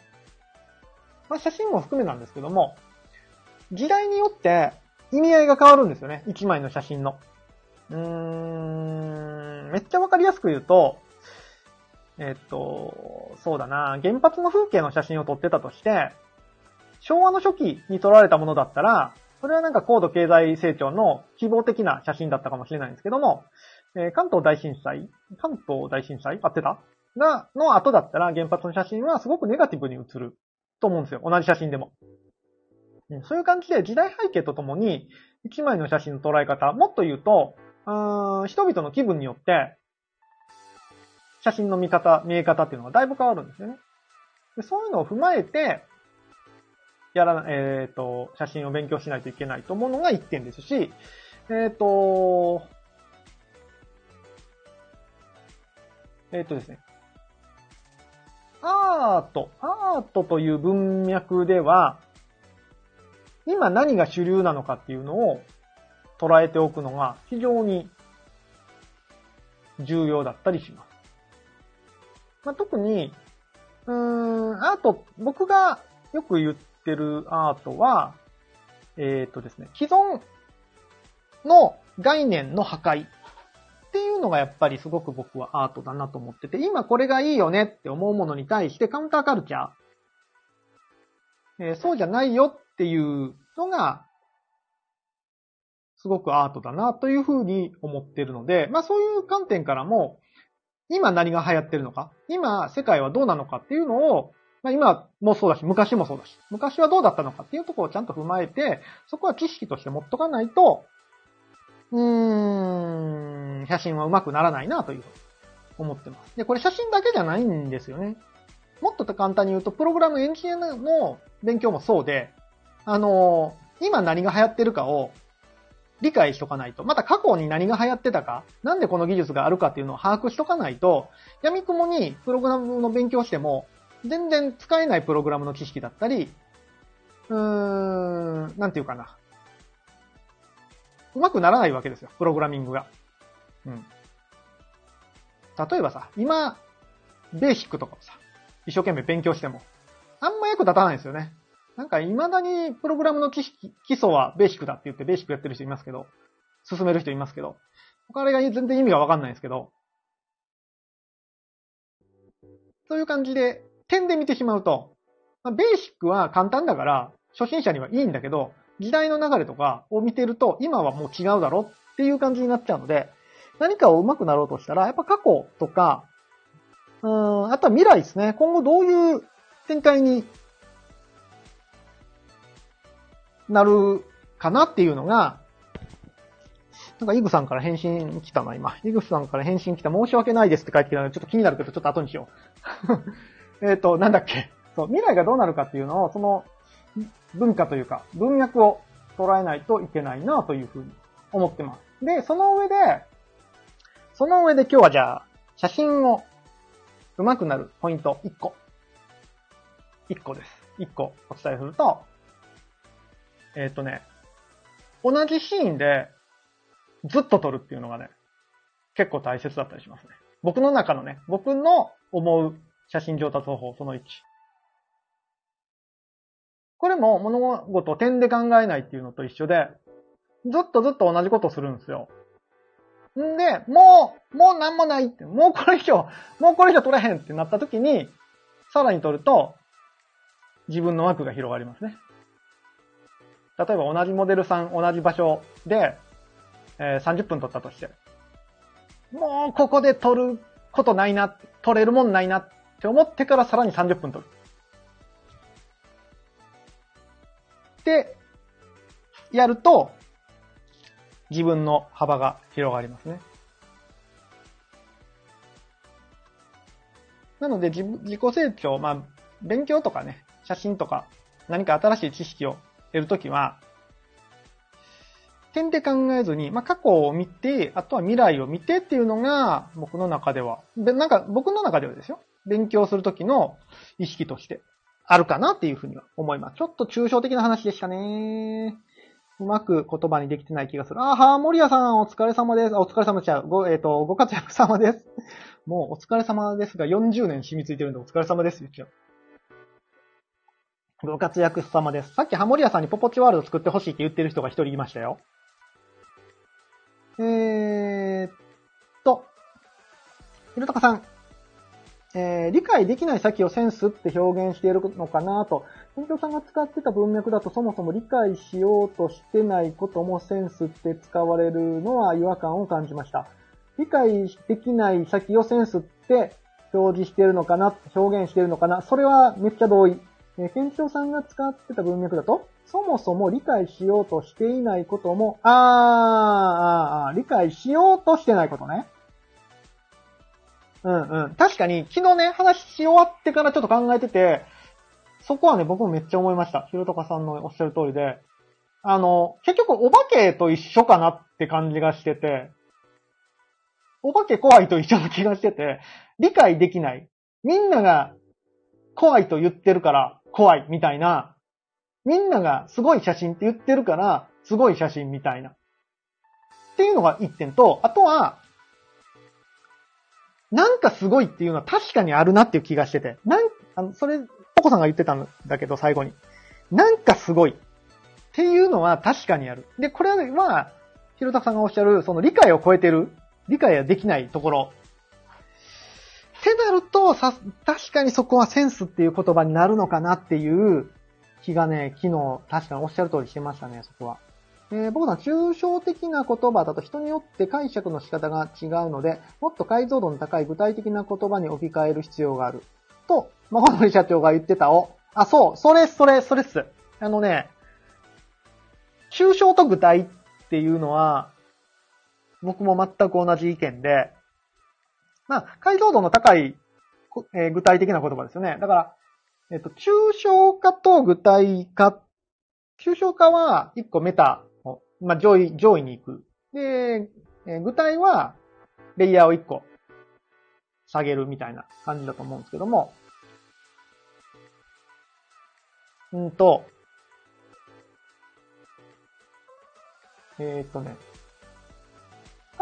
まあ、写真も含めなんですけども、時代によって意味合いが変わるんですよね。一枚の写真の。めっちゃわかりやすく言うと、そうだな、原発の風景の写真を撮ってたとして、昭和の初期に撮られたものだったら、それはなんか高度経済成長の希望的な写真だったかもしれないんですけども、関東大震災合ってたが、の後だったら原発の写真はすごくネガティブに映ると思うんですよ。同じ写真でも。そういう感じで時代背景とともに、一枚の写真の捉え方、もっと言うと、人々の気分によって、写真の見方、見え方っていうのがだいぶ変わるんですよね。でそういうのを踏まえて、写真を勉強しないといけないと思うのが一点ですし、ですね。アートという文脈では、今何が主流なのかっていうのを捉えておくのが非常に重要だったりします。まあ、特に、アート、僕がよく言ってるアートは、ですね、既存の概念の破壊っていうのがやっぱりすごく僕はアートだなと思ってて、今これがいいよねって思うものに対してカウンターカルチャー、そうじゃないよっていうのが、すごくアートだなというふうに思ってるので、まあそういう観点からも、今何が流行ってるのか、今世界はどうなのかっていうのを、まあ今もそうだし、昔もそうだし、昔はどうだったのかっていうところをちゃんと踏まえて、そこは知識として持っとかないと、写真は上手くならないなというふうに思ってます。で、これ写真だけじゃないんですよね。もっと簡単に言うと、プログラムエンジニアの勉強もそうで、今何が流行ってるかを理解しとかないと、また過去に何が流行ってたか、なんでこの技術があるかっていうのを把握しとかないと、闇雲にプログラムの勉強しても、全然使えないプログラムの知識だったり、なんていうかな。上手くならないわけですよ、プログラミングが。うん。例えばさ、今、ベーシックとかをさ、一生懸命勉強しても、あんま役立たないんですよね。なんか未だにプログラムの知識、基礎はベーシックだって言ってベーシックやってる人いますけど、進める人いますけど、他あれが全然意味がわかんないんですけど、そういう感じで、点で見てしまうと、まあ、ベーシックは簡単だから、初心者にはいいんだけど、時代の流れとかを見てると、今はもう違うだろっていう感じになっちゃうので、何かを上手くなろうとしたら、やっぱ過去とか、あとは未来ですね。今後どういう展開になるかなっていうのが、なんかイグさんから返信来たな、今。イグさんから返信来た、申し訳ないですって書いてきたので、ちょっと気になるけど、ちょっと後にしよう。なんだっけ。そう、未来がどうなるかっていうのを、その、文化というか、文脈を捉えないといけないなというふうに思ってます。で、その上で今日はじゃあ、写真を上手くなるポイント1個です。1個お伝えすると、同じシーンでずっと撮るっていうのがね、結構大切だったりしますね。僕の中のね、僕の思う写真上達方法、その1。これも物事を点で考えないっていうのと一緒で、ずっと同じことをするんですよ。んで、もうなんもないって、もうこれ以上取れへんってなった時に、さらに取ると、自分の枠が広がりますね。例えば同じモデルさん、同じ場所で、30分撮ったとして、もうここで撮ることないな、撮れるもんないなって思ってからさらに30分撮る。で、やると、自分の幅が広がりますね。なので、自己成長、まあ、勉強とかね、写真とか、何か新しい知識を得るときは、点で考えずに、まあ、過去を見て、あとは未来を見てっていうのが、僕の中ではですよ。勉強するときの意識として。あるかなっていうふうには思います。ちょっと抽象的な話でしたね。うまく言葉にできてない気がする。あはー、森谷さんお疲れ様です。お疲れ様ちゃう。ご活躍様です。もうお疲れ様ですが、40年染みついてるんでお疲れ様です。一応。ご活躍様です。さっきは森谷さんにポポチワールド作ってほしいって言ってる人が一人いましたよ。ひろたかさん。理解できない先をセンスって表現しているのかなと。店長さんが使ってた文脈だとそもそも理解しようとしてないこともセンスって使われるのは違和感を感じました。理解できない先をセンスって表示しているのかな、表現しているのかな。それはめっちゃ同意。店長さんが使ってた文脈だと、そもそも理解しようとしていないことも、理解しようとしてないことね。うんうん。確かに、昨日ね、話し終わってからちょっと考えてて、そこはね、僕もめっちゃ思いました。ひろとかさんのおっしゃる通りで。結局、お化けと一緒かなって感じがしてて、お化け怖いと一緒の気がしてて、理解できない。みんなが怖いと言ってるから怖いみたいな。みんながすごい写真って言ってるからすごい写真みたいな。っていうのが一点と、あとは、なんかすごいっていうのは確かにあるなっていう気がしてて。それ、ポコさんが言ってたんだけど、最後に。なんかすごい。っていうのは確かにある。で、これは、ひろたくさんがおっしゃる、その理解を超えてる、理解ができないところ。ってなると、確かにそこはセンスっていう言葉になるのかなっていう気がね、昨日確かにおっしゃる通りしてましたね、そこは。僕は抽象的な言葉だと人によって解釈の仕方が違うので、もっと解像度の高い具体的な言葉に置き換える必要がある。と、孫の社長が言ってたを。あ、そう、それっす。抽象と具体っていうのは、僕も全く同じ意見で、まあ、解像度の高い、具体的な言葉ですよね。だから、抽象化と具体化。抽象化は1個メタを、まあ、上位に行く。で、具体はレイヤーを1個下げるみたいな感じだと思うんですけども。多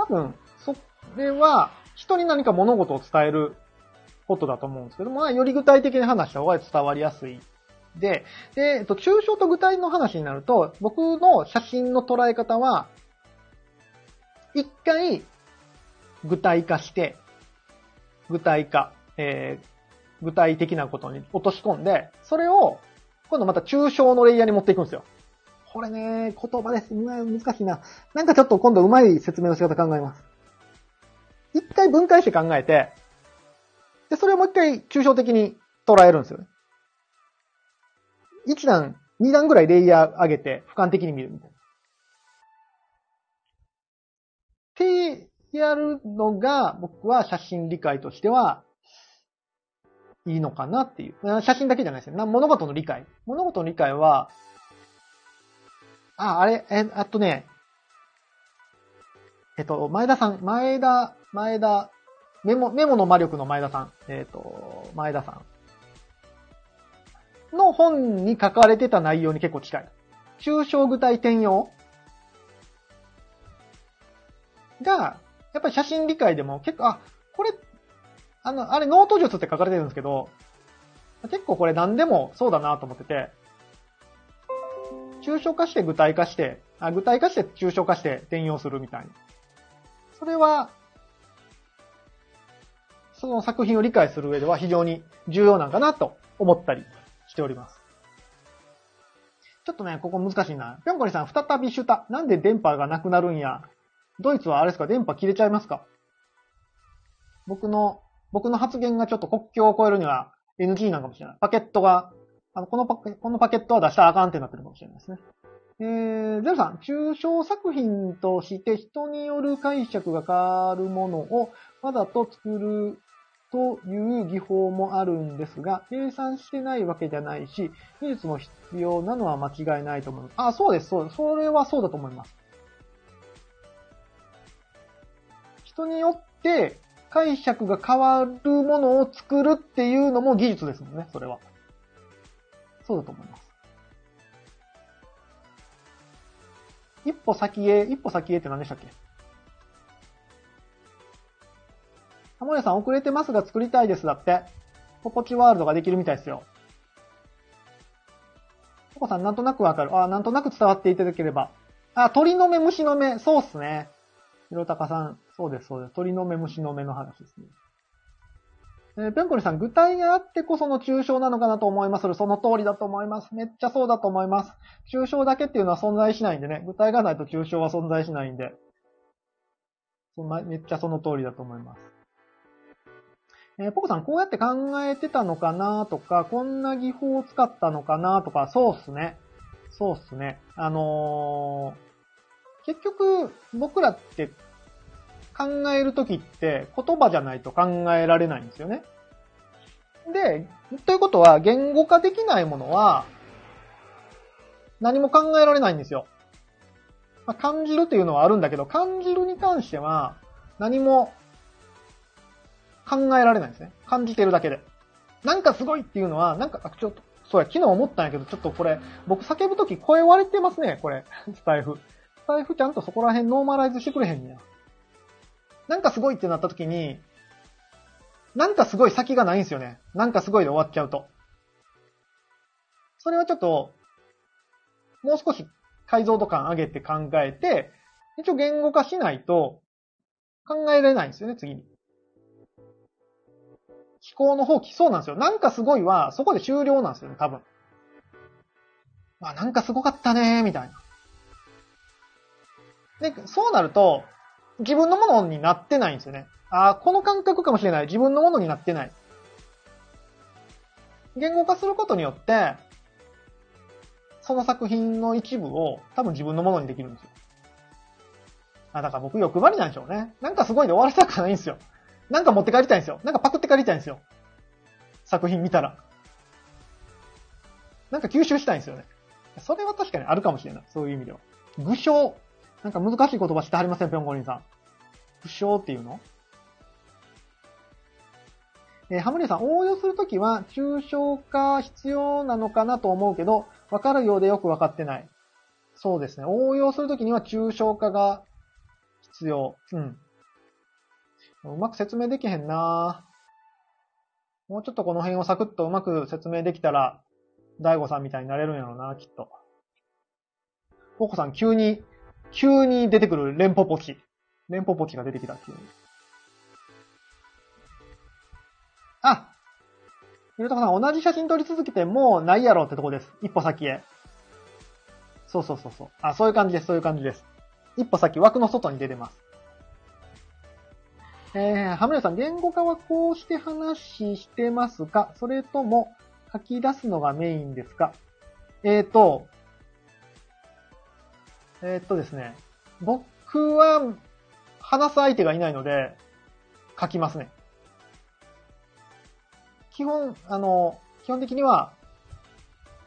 分、それは、人に何か物事を伝えることだと思うんですけども、まあ、より具体的に話した方が伝わりやすい。で、抽象と具体の話になると、僕の写真の捉え方は、一回、具体化して、具体的なことに落とし込んで、それを、今度また抽象のレイヤーに持っていくんですよ。これね、言葉です。難しいな。なんかちょっと今度上手い説明の仕方考えます。一回分解して考えて、で、それをもう一回抽象的に捉えるんですよね。一段、二段ぐらいレイヤー上げて、俯瞰的に見るみたいな。ってやるのが、僕は写真理解としては、いいのかなっていう。写真だけじゃないですよ。物事の理解。物事の理解は、前田さん、メモの魔力の前田さん、前田さんの本に書かれてた内容に結構近い。抽象具体転用が、やっぱり写真理解でも結構、ノート術って書かれてるんですけど、結構これ何でもそうだなと思ってて、抽象化して具体化して、具体化して抽象化して転用するみたいな。それは、その作品を理解する上では非常に重要なんかなと思ったりしております。ちょっとね、ここ難しいな。ぴょんこりさん、再びシュタ。なんで電波がなくなるんや。ドイツはあれですか、電波切れちゃいますか？僕の発言がちょっと国境を越えるには NG なんかもしれない。パケットが、このパケットは出したらあかんってなってるかもしれないですね。ゼロさん、抽象作品として人による解釈が変わるものをわざと作るという技法もあるんですが、計算してないわけじゃないし、技術も必要なのは間違いないと思います。あ、そうです、そうです。それはそうだと思います。人によって解釈が変わるものを作るっていうのも技術ですもんね、それは。そうだと思います。一歩先へって何でしたっけ？ハモネさん、遅れてますが作りたいです。だって。ポポチワールドができるみたいですよ。ポコさん、なんとなくわかる。あ、なんとなく伝わっていただければ。あ、鳥の目、虫の目。そうっすね。ひろたかさん、そうです、そうです。鳥の目、虫の目の話ですね。ぴょんこりさん、具体があってこその抽象なのかなと思います。その通りだと思います。めっちゃそうだと思います。抽象だけっていうのは存在しないんでね。具体がないと抽象は存在しないんで。めっちゃその通りだと思います。ポコさんこうやって考えてたのかなとか、こんな技法を使ったのかなとか、そうっすね。そうっすね。結局僕らって考えるときって言葉じゃないと考えられないんですよね。で、ということは言語化できないものは何も考えられないんですよ。まあ、感じるというのはあるんだけど、感じるに関しては何も考えられないんですね。感じてるだけで。なんかすごいっていうのは、なんか、あ、ちょっと、そうや、昨日思ったんやけど、ちょっとこれ、僕叫ぶとき声割れてますね、これ。スタイフ。スタイフちゃんとそこら辺ノーマライズしてくれへんねや。なんかすごいってなったときに、なんかすごい先がないんですよね。なんかすごいで終わっちゃうと。それはちょっと、もう少し解像度感上げて考えて、一応言語化しないと考えられないんですよね、次に。思考の方来そうなんですよ。なんかすごいは、そこで終了なんですよね、多分。まあ、なんかすごかったね、みたいな。で、そうなると、自分のものになってないんですよね。ああ、この感覚かもしれない。自分のものになってない。言語化することによって、その作品の一部を多分自分のものにできるんですよ。あ、だから僕欲張りなんでしょうね。なんかすごいで終わらせたくないんですよ。なんか持って帰りたいんですよ。なんかパクって帰りたいんですよ。作品見たら。なんか吸収したいんですよね。それは確かにあるかもしれない。そういう意味では。具象。なんか難しい言葉知ってはりません、ぴょんこりんさん。具象っていうの？ハムリーさん、応用するときは抽象化必要なのかなと思うけど、わかるようでよくわかってない。そうですね。応用するときには抽象化が必要。うん。うまく説明できへんなぁ。もうちょっとこの辺をサクッとうまく説明できたら、大悟さんみたいになれるんやろうな、きっと。ポコさん、急に出てくるレンポポチが出てきた、急に。あ！ゆるたこさん、同じ写真撮り続けてもうないやろってとこです。一歩先へ。そう。あ、そういう感じです。一歩先、枠の外に出てます。ハムレさん、言語化はこうして話してますか？それとも書き出すのがメインですか？ですね。僕は話す相手がいないので書きますね。基本的には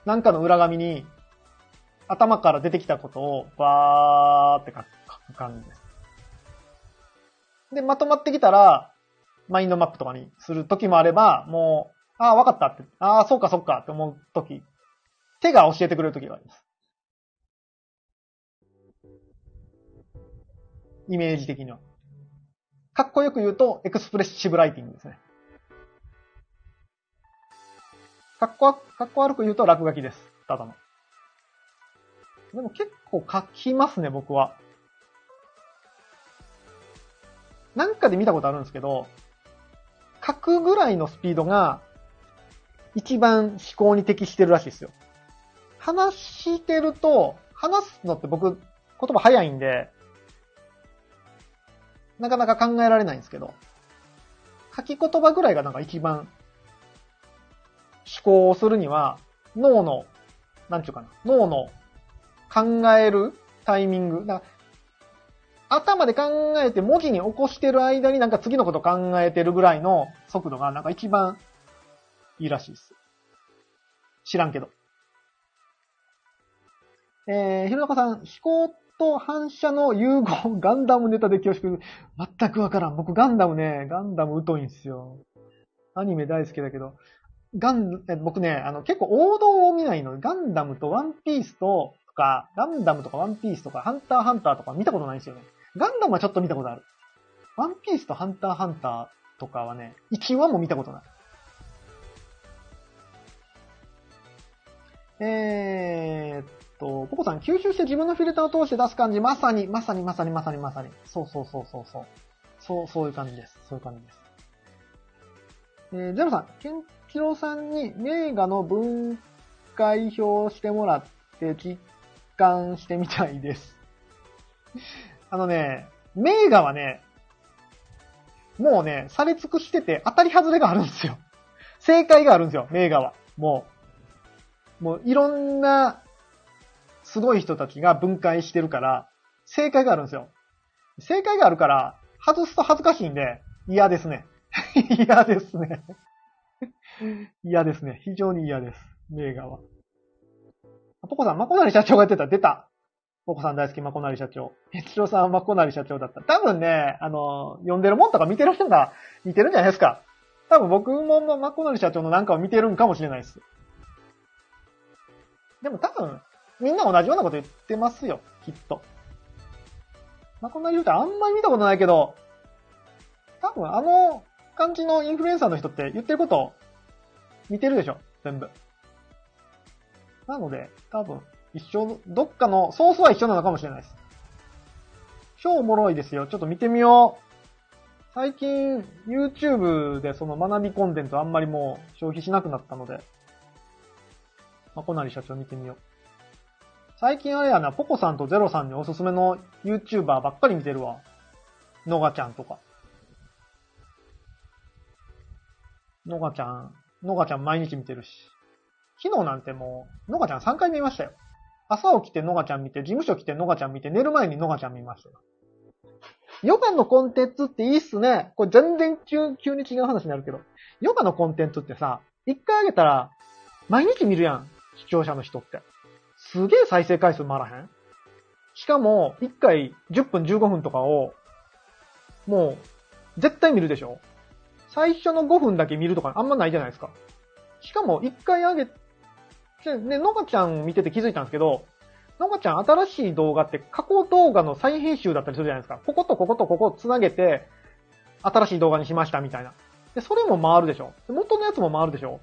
何かの裏紙に頭から出てきたことをバーって書く感じです。で、まとまってきたら、マインドマップとかにするときもあれば、もう、ああ、わかったって、ああ、そうかって思うとき、手が教えてくれるときがあります。イメージ的には。かっこよく言うと、エクスプレッシブライティングですね。かっこ悪く言うと、落書きです。ただの。でも結構書きますね、僕は。なんかで見たことあるんですけど、書くぐらいのスピードが一番思考に適してるらしいですよ。話してると、話すのって僕言葉早いんで、なかなか考えられないんですけど、書き言葉ぐらいがなんか一番思考をするには脳の考えるタイミング。頭で考えて文字に起こしてる間になんか次のこと考えてるぐらいの速度がなんか一番いいらしいです。知らんけど。ひろなかさん、思考と反射の融合、ガンダムネタで恐縮。全くわからん。僕ガンダム疎いんですよ。アニメ大好きだけど。僕ね、結構王道を見ないので、ガンダムとワンピースと、ガンダムとかワンピースとかハンターとか見たことないんですよね。ガンダムはちょっと見たことある。ワンピースとハンターとかはね、1話も見たことない。ポコさん、吸収して自分のフィルターを通して出す感じ、まさに。そう。そういう感じです。ゼロさん、ケンチロウさんに名画の分解表をしてもらって、実感してみたいです。名画はね、もうね、され尽くしてて当たり外れがあるんですよ。正解があるんですよ、名画は。もういろんなすごい人たちが分解してるから、正解があるんですよ。正解があるから、外すと恥ずかしいんで、嫌ですね。嫌ですね。嫌ですね。非常に嫌です。名画は。ポコさん、マコナリ社長がやってた。出た。ポコさん大好き、マコナリ社長。ヘチロさんはマコナリ社長だった。多分ね、読んでるもんとか見てる人が似てるんじゃないですか。多分僕もマコナリ社長のなんかを見てるんかもしれないです。でも多分、みんな同じようなこと言ってますよ。きっと。マコナリ社長あんまり見たことないけど、多分あの感じのインフルエンサーの人って言ってることを似てるでしょ。全部。なので、多分、一緒、どっかの、ソースは一緒なのかもしれないです。超おもろいですよ。ちょっと見てみよう。最近、YouTube でその学びコンテンツあんまりもう消費しなくなったので。まこなり社長見てみよう。最近あれやな、ポコさんとゼロさんにおすすめの YouTuber ばっかり見てるわ。のがちゃんとか。のがちゃん毎日見てるし。昨日なんてもう、のがちゃん3回見ましたよ。朝起きてのがちゃん見て、事務所来てのがちゃん見て、寝る前にのがちゃん見ましたよ。ヨガのコンテンツっていいっすね。これ全然急に違う話になるけど。ヨガのコンテンツってさ、1回あげたら、毎日見るやん。視聴者の人って。すげえ再生回数もあらへん。しかも、1回10分15分とかを、もう、絶対見るでしょ。最初の5分だけ見るとかあんまないじゃないですか。しかも、1回あげて、ね、のがちゃん見てて気づいたんですけど、のがちゃん新しい動画って過去動画の再編集だったりするじゃないですか。こことこことここをつなげて、新しい動画にしましたみたいな。で、それも回るでしょ。元のやつも回るでしょ。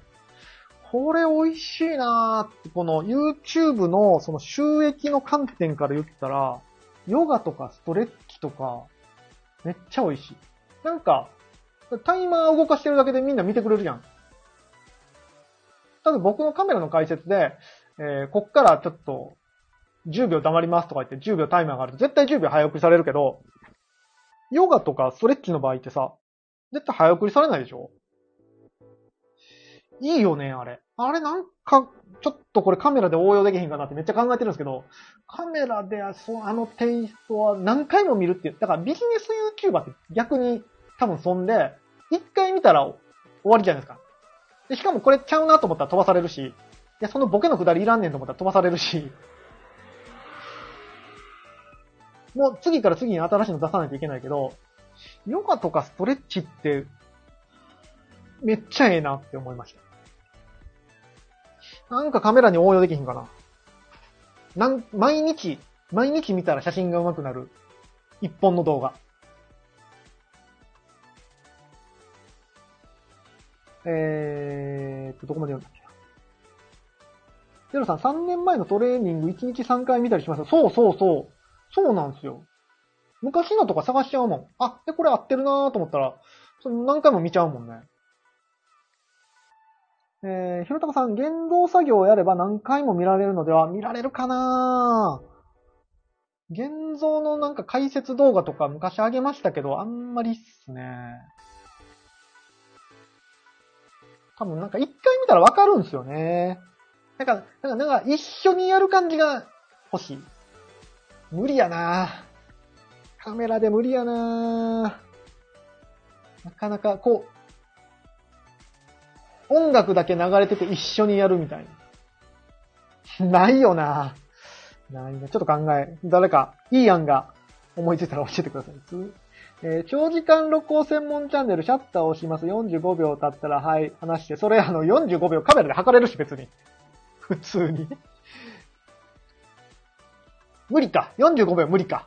これ美味しいなーって、この YouTube のその収益の観点から言ったら、ヨガとかストレッチとか、めっちゃ美味しい。なんか、タイマー動かしてるだけでみんな見てくれるじゃん。ただ僕のカメラの解説で、こっからちょっと10秒黙りますとか言って10秒タイマーがあると絶対10秒早送りされるけど、ヨガとかストレッチの場合ってさ、絶対早送りされないでしょ？いいよね、あれ。あれなんか、ちょっとこれカメラで応用できへんかなってめっちゃ考えてるんですけど、カメラであのテイストは何回も見るっていう。だからビジネス YouTuber って逆に多分そんで、一回見たら終わりじゃないですか。で、しかもこれちゃうなと思ったら飛ばされるし、いや、そのボケのくだりいらんねんと思ったら飛ばされるし、もう次から次に新しいの出さないといけないけど、ヨガとかストレッチって、めっちゃええなって思いました。なんかカメラに応用できひんかな。毎日見たら写真が上手くなる、一本の動画。どこまで読んだっけな。ゼロさん、3年前のトレーニング1日3回見たりしました。そう。そうなんですよ。昔のとか探しちゃうもん。あ、で、これ合ってるなーと思ったら、それ何回も見ちゃうもんね。ひろたかさん、言動作業をやれば何回も見られるのでは見られるかなー。現像のなんか解説動画とか昔あげましたけど、あんまりっすね。多分なんか一回見たらわかるんですよね。なんか一緒にやる感じが欲しい。無理やなぁ。カメラで無理やなぁ。なかなかこう、音楽だけ流れてて一緒にやるみたいな。ないよなぁ。ないな。ちょっと考え、誰かいい案が思いついたら教えてください。長時間録音専門チャンネルシャッターを押します。45秒経ったら、はい、話して。それ45秒カメラで測れるし、別に。普通に。無理か。45秒無理か。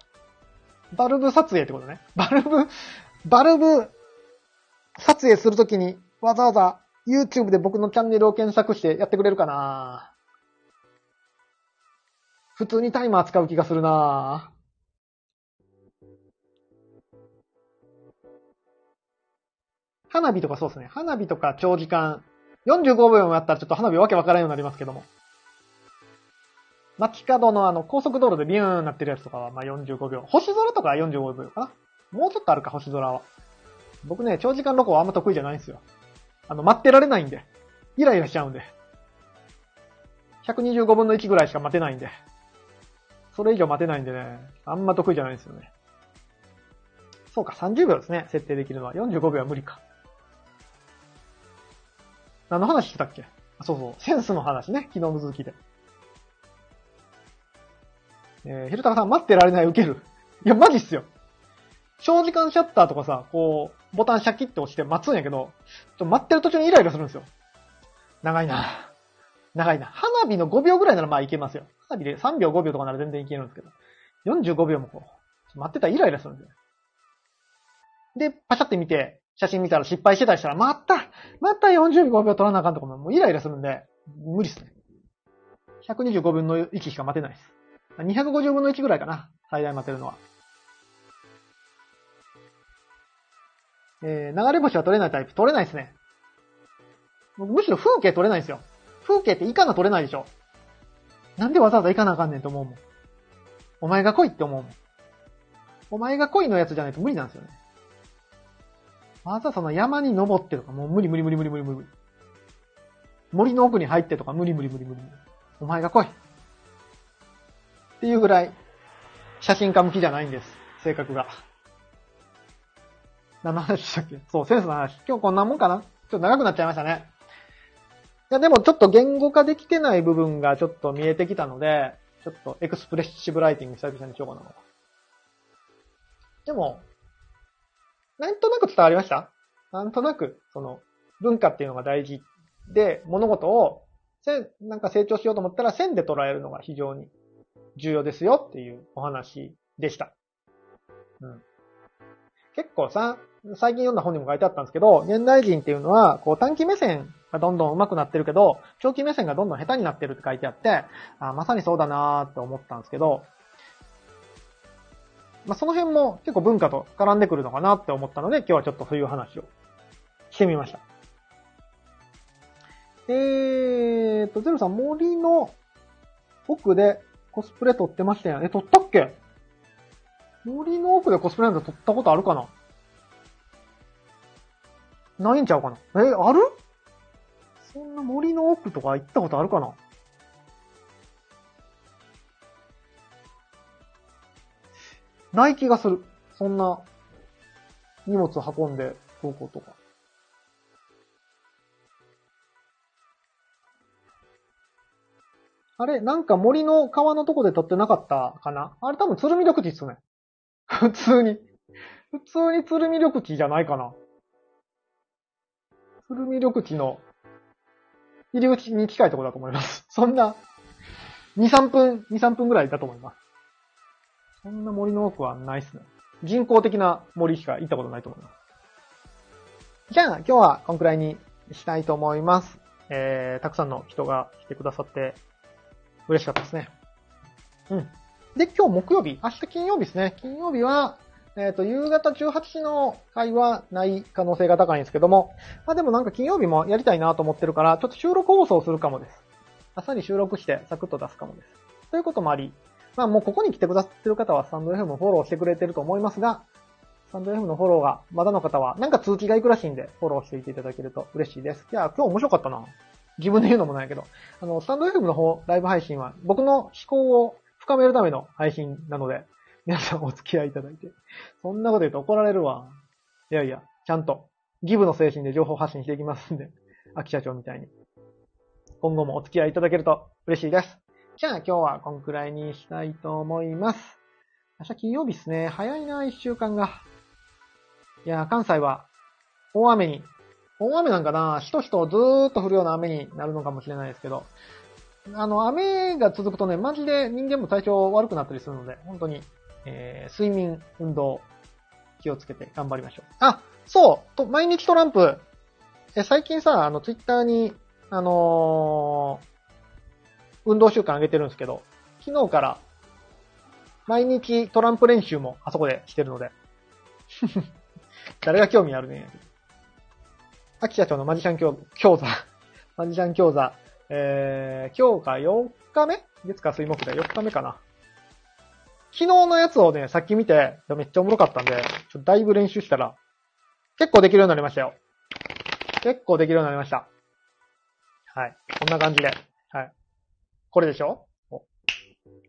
バルブ撮影ってことね。バルブ撮影するときに、わざわざ YouTube で僕のチャンネルを検索してやってくれるかな。普通にタイマー使う気がするな。花火とかそうですね。花火とか長時間。45秒もやったらちょっと花火わけわからんようになりますけども。街角の高速道路でビューンなってるやつとかは、まあ、45秒。星空とかは45秒かな。もうちょっとあるか、星空は。僕ね、長時間ロコはあんま得意じゃないんですよ。待ってられないんで。イライラしちゃうんで。125分の1ぐらいしか待てないんで。それ以上待てないんでね、あんま得意じゃないんですよね。そうか、30秒ですね、設定できるのは。45秒は無理か。何の話してたっけ？そうそう、センスの話ね、昨日の続きで。ひろたかさん、待ってられない、ウケる。いや、マジっすよ。長時間シャッターとかさ、こう、ボタンシャキッて押して待つんやけど、待ってる途中にイライラするんですよ。長いな。長いな。花火の5秒ぐらいならまあいけますよ。花火で3秒5秒とかなら全然いけるんですけど。45秒もこう、待ってたらイライラするんですよ。で、パシャって見て、写真見たら失敗してたりしたら、また45秒撮らなあかんとかもうイライラするんで、無理っすね。125分の1しか待てないです。250分の1ぐらいかな。最大待てるのは。流れ星は撮れないタイプ。撮れないですね。むしろ風景撮れないんですよ。風景ってイカが撮れないでしょ。なんでわざわざイカなあかんねんと思うもん。お前が来いって思うもん。お前が来いのやつじゃないと無理なんですよね。わざわざその山に登ってとか、もう無理。森の奥に入ってとか、無理。お前が来い。っていうぐらい、写真家向きじゃないんです。性格が。何の話でしたっけ？そう、センスの話。今日こんなもんかな？ちょっと長くなっちゃいましたね。いや、でもちょっと言語化できてない部分がちょっと見えてきたので、ちょっとエクスプレッシブライティング久々にしようかな。でも、なんとなく伝わりました？なんとなく、その、文化っていうのが大事で、物事を、なんか成長しようと思ったら線で捉えるのが非常に重要ですよっていうお話でした。うん。結構さ、最近読んだ本にも書いてあったんですけど、現代人っていうのは、こう短期目線がどんどん上手くなってるけど、長期目線がどんどん下手になってるって書いてあって、あ、まさにそうだなーと思ったんですけど、まあ、その辺も結構文化と絡んでくるのかなって思ったので、今日はちょっとそういう話をしてみました。ゼロさん、森の奥でコスプレ撮ってましたよね。撮ったっけ？森の奥でコスプレなんて撮ったことあるかな？ないんちゃうかな？ある？そんな森の奥とか行ったことあるかな？ない気がする。そんな荷物運んでどうこうとか。あれ？なんか森の川のとこで撮ってなかったかな？あれ多分鶴見緑地っすね。普通に鶴見緑地じゃないかな。鶴見緑地の入り口に近いところだと思います。そんな、2、3分ぐらいだと思います。そんな森の奥はないっすね。人工的な森しか行ったことないと思います。じゃあ今日はこんくらいにしたいと思います。たくさんの人が来てくださって嬉しかったですね。うん。で、今日木曜日、明日金曜日ですね。金曜日は、夕方18時の会はない可能性が高いんですけども、まあでもなんか金曜日もやりたいなと思ってるから、ちょっと収録放送するかもです。朝に収録してサクッと出すかもです。ということもあり、まあもうここに来てくださってる方はスタンド FM のフォローしてくれてると思いますが、スタンド FM のフォローがまだの方は、なんか通知がいくらしいんで、フォローしていていただけると嬉しいです。いや、今日面白かったな。自分で言うのもないけど、スタンド FM の方、ライブ配信は僕の思考を深めるための配信なので、皆さんお付き合いいただいて。そんなこと言うと怒られるわ。いやいや、ちゃんと、ギブの精神で情報発信していきますんで、秋社長みたいに。今後もお付き合いいただけると嬉しいです。じゃあ今日はこんくらいにしたいと思います。明日金曜日ですね。早いな、一週間が。いや、関西は大雨なんかな、しとしとずーっと降るような雨になるのかもしれないですけど、雨が続くとね、マジで人間も体調悪くなったりするので、本当に、睡眠、運動、気をつけて頑張りましょう。あ、そうと、毎日トランプ。最近さ、ツイッターに、運動習慣上げてるんですけど、昨日から、毎日トランプ練習もあそこでしてるので。誰が興味あるね。秋社長のマジシャン教座。マジシャン教座。今日が4日目？月か水木で4日目かな。昨日のやつをね、さっき見て、めっちゃおもろかったんで、だいぶ練習したら、結構できるようになりましたよ。結構できるようになりました。はい。こんな感じで。はい。これでしょ？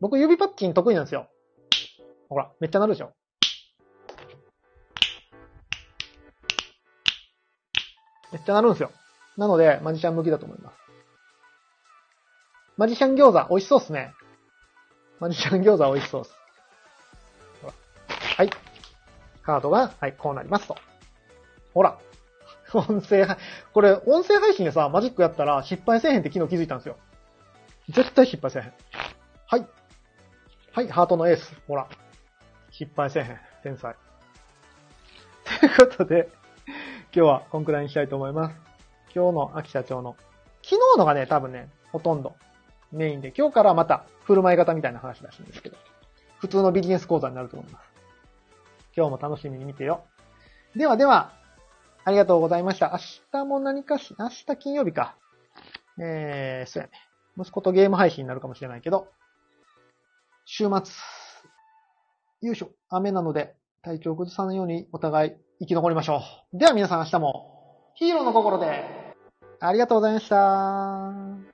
僕指パッチン得意なんですよ。ほら、めっちゃ鳴るでしょ？めっちゃ鳴るんですよ。なので、マジシャン向きだと思います。マジシャン餃子、美味しそうっすね。マジシャン餃子、美味しそうっす。ほら。はい。カードが、はい、こうなりますと。ほら。これ、音声配信でさ、マジックやったら失敗せえへんって昨日気づいたんですよ。絶対失敗せえへん。はい。はい、ハートのエース。ほら。失敗せえへん。天才。ということで、今日はこんくらいにしたいと思います。今日の秋社長の、昨日のがね、多分ね、ほとんどメインで、今日からまた振る舞い型みたいな話らしいんですけど、普通のビジネス講座になると思います。今日も楽しみに見てよ。ではでは、ありがとうございました。明日も何かし、明日金曜日か。そうやね。息子とゲーム配信になるかもしれないけど、週末、よいしょ、雨なので体調を崩さないようにお互い生き残りましょう。では皆さん明日もヒーローの心でありがとうございました。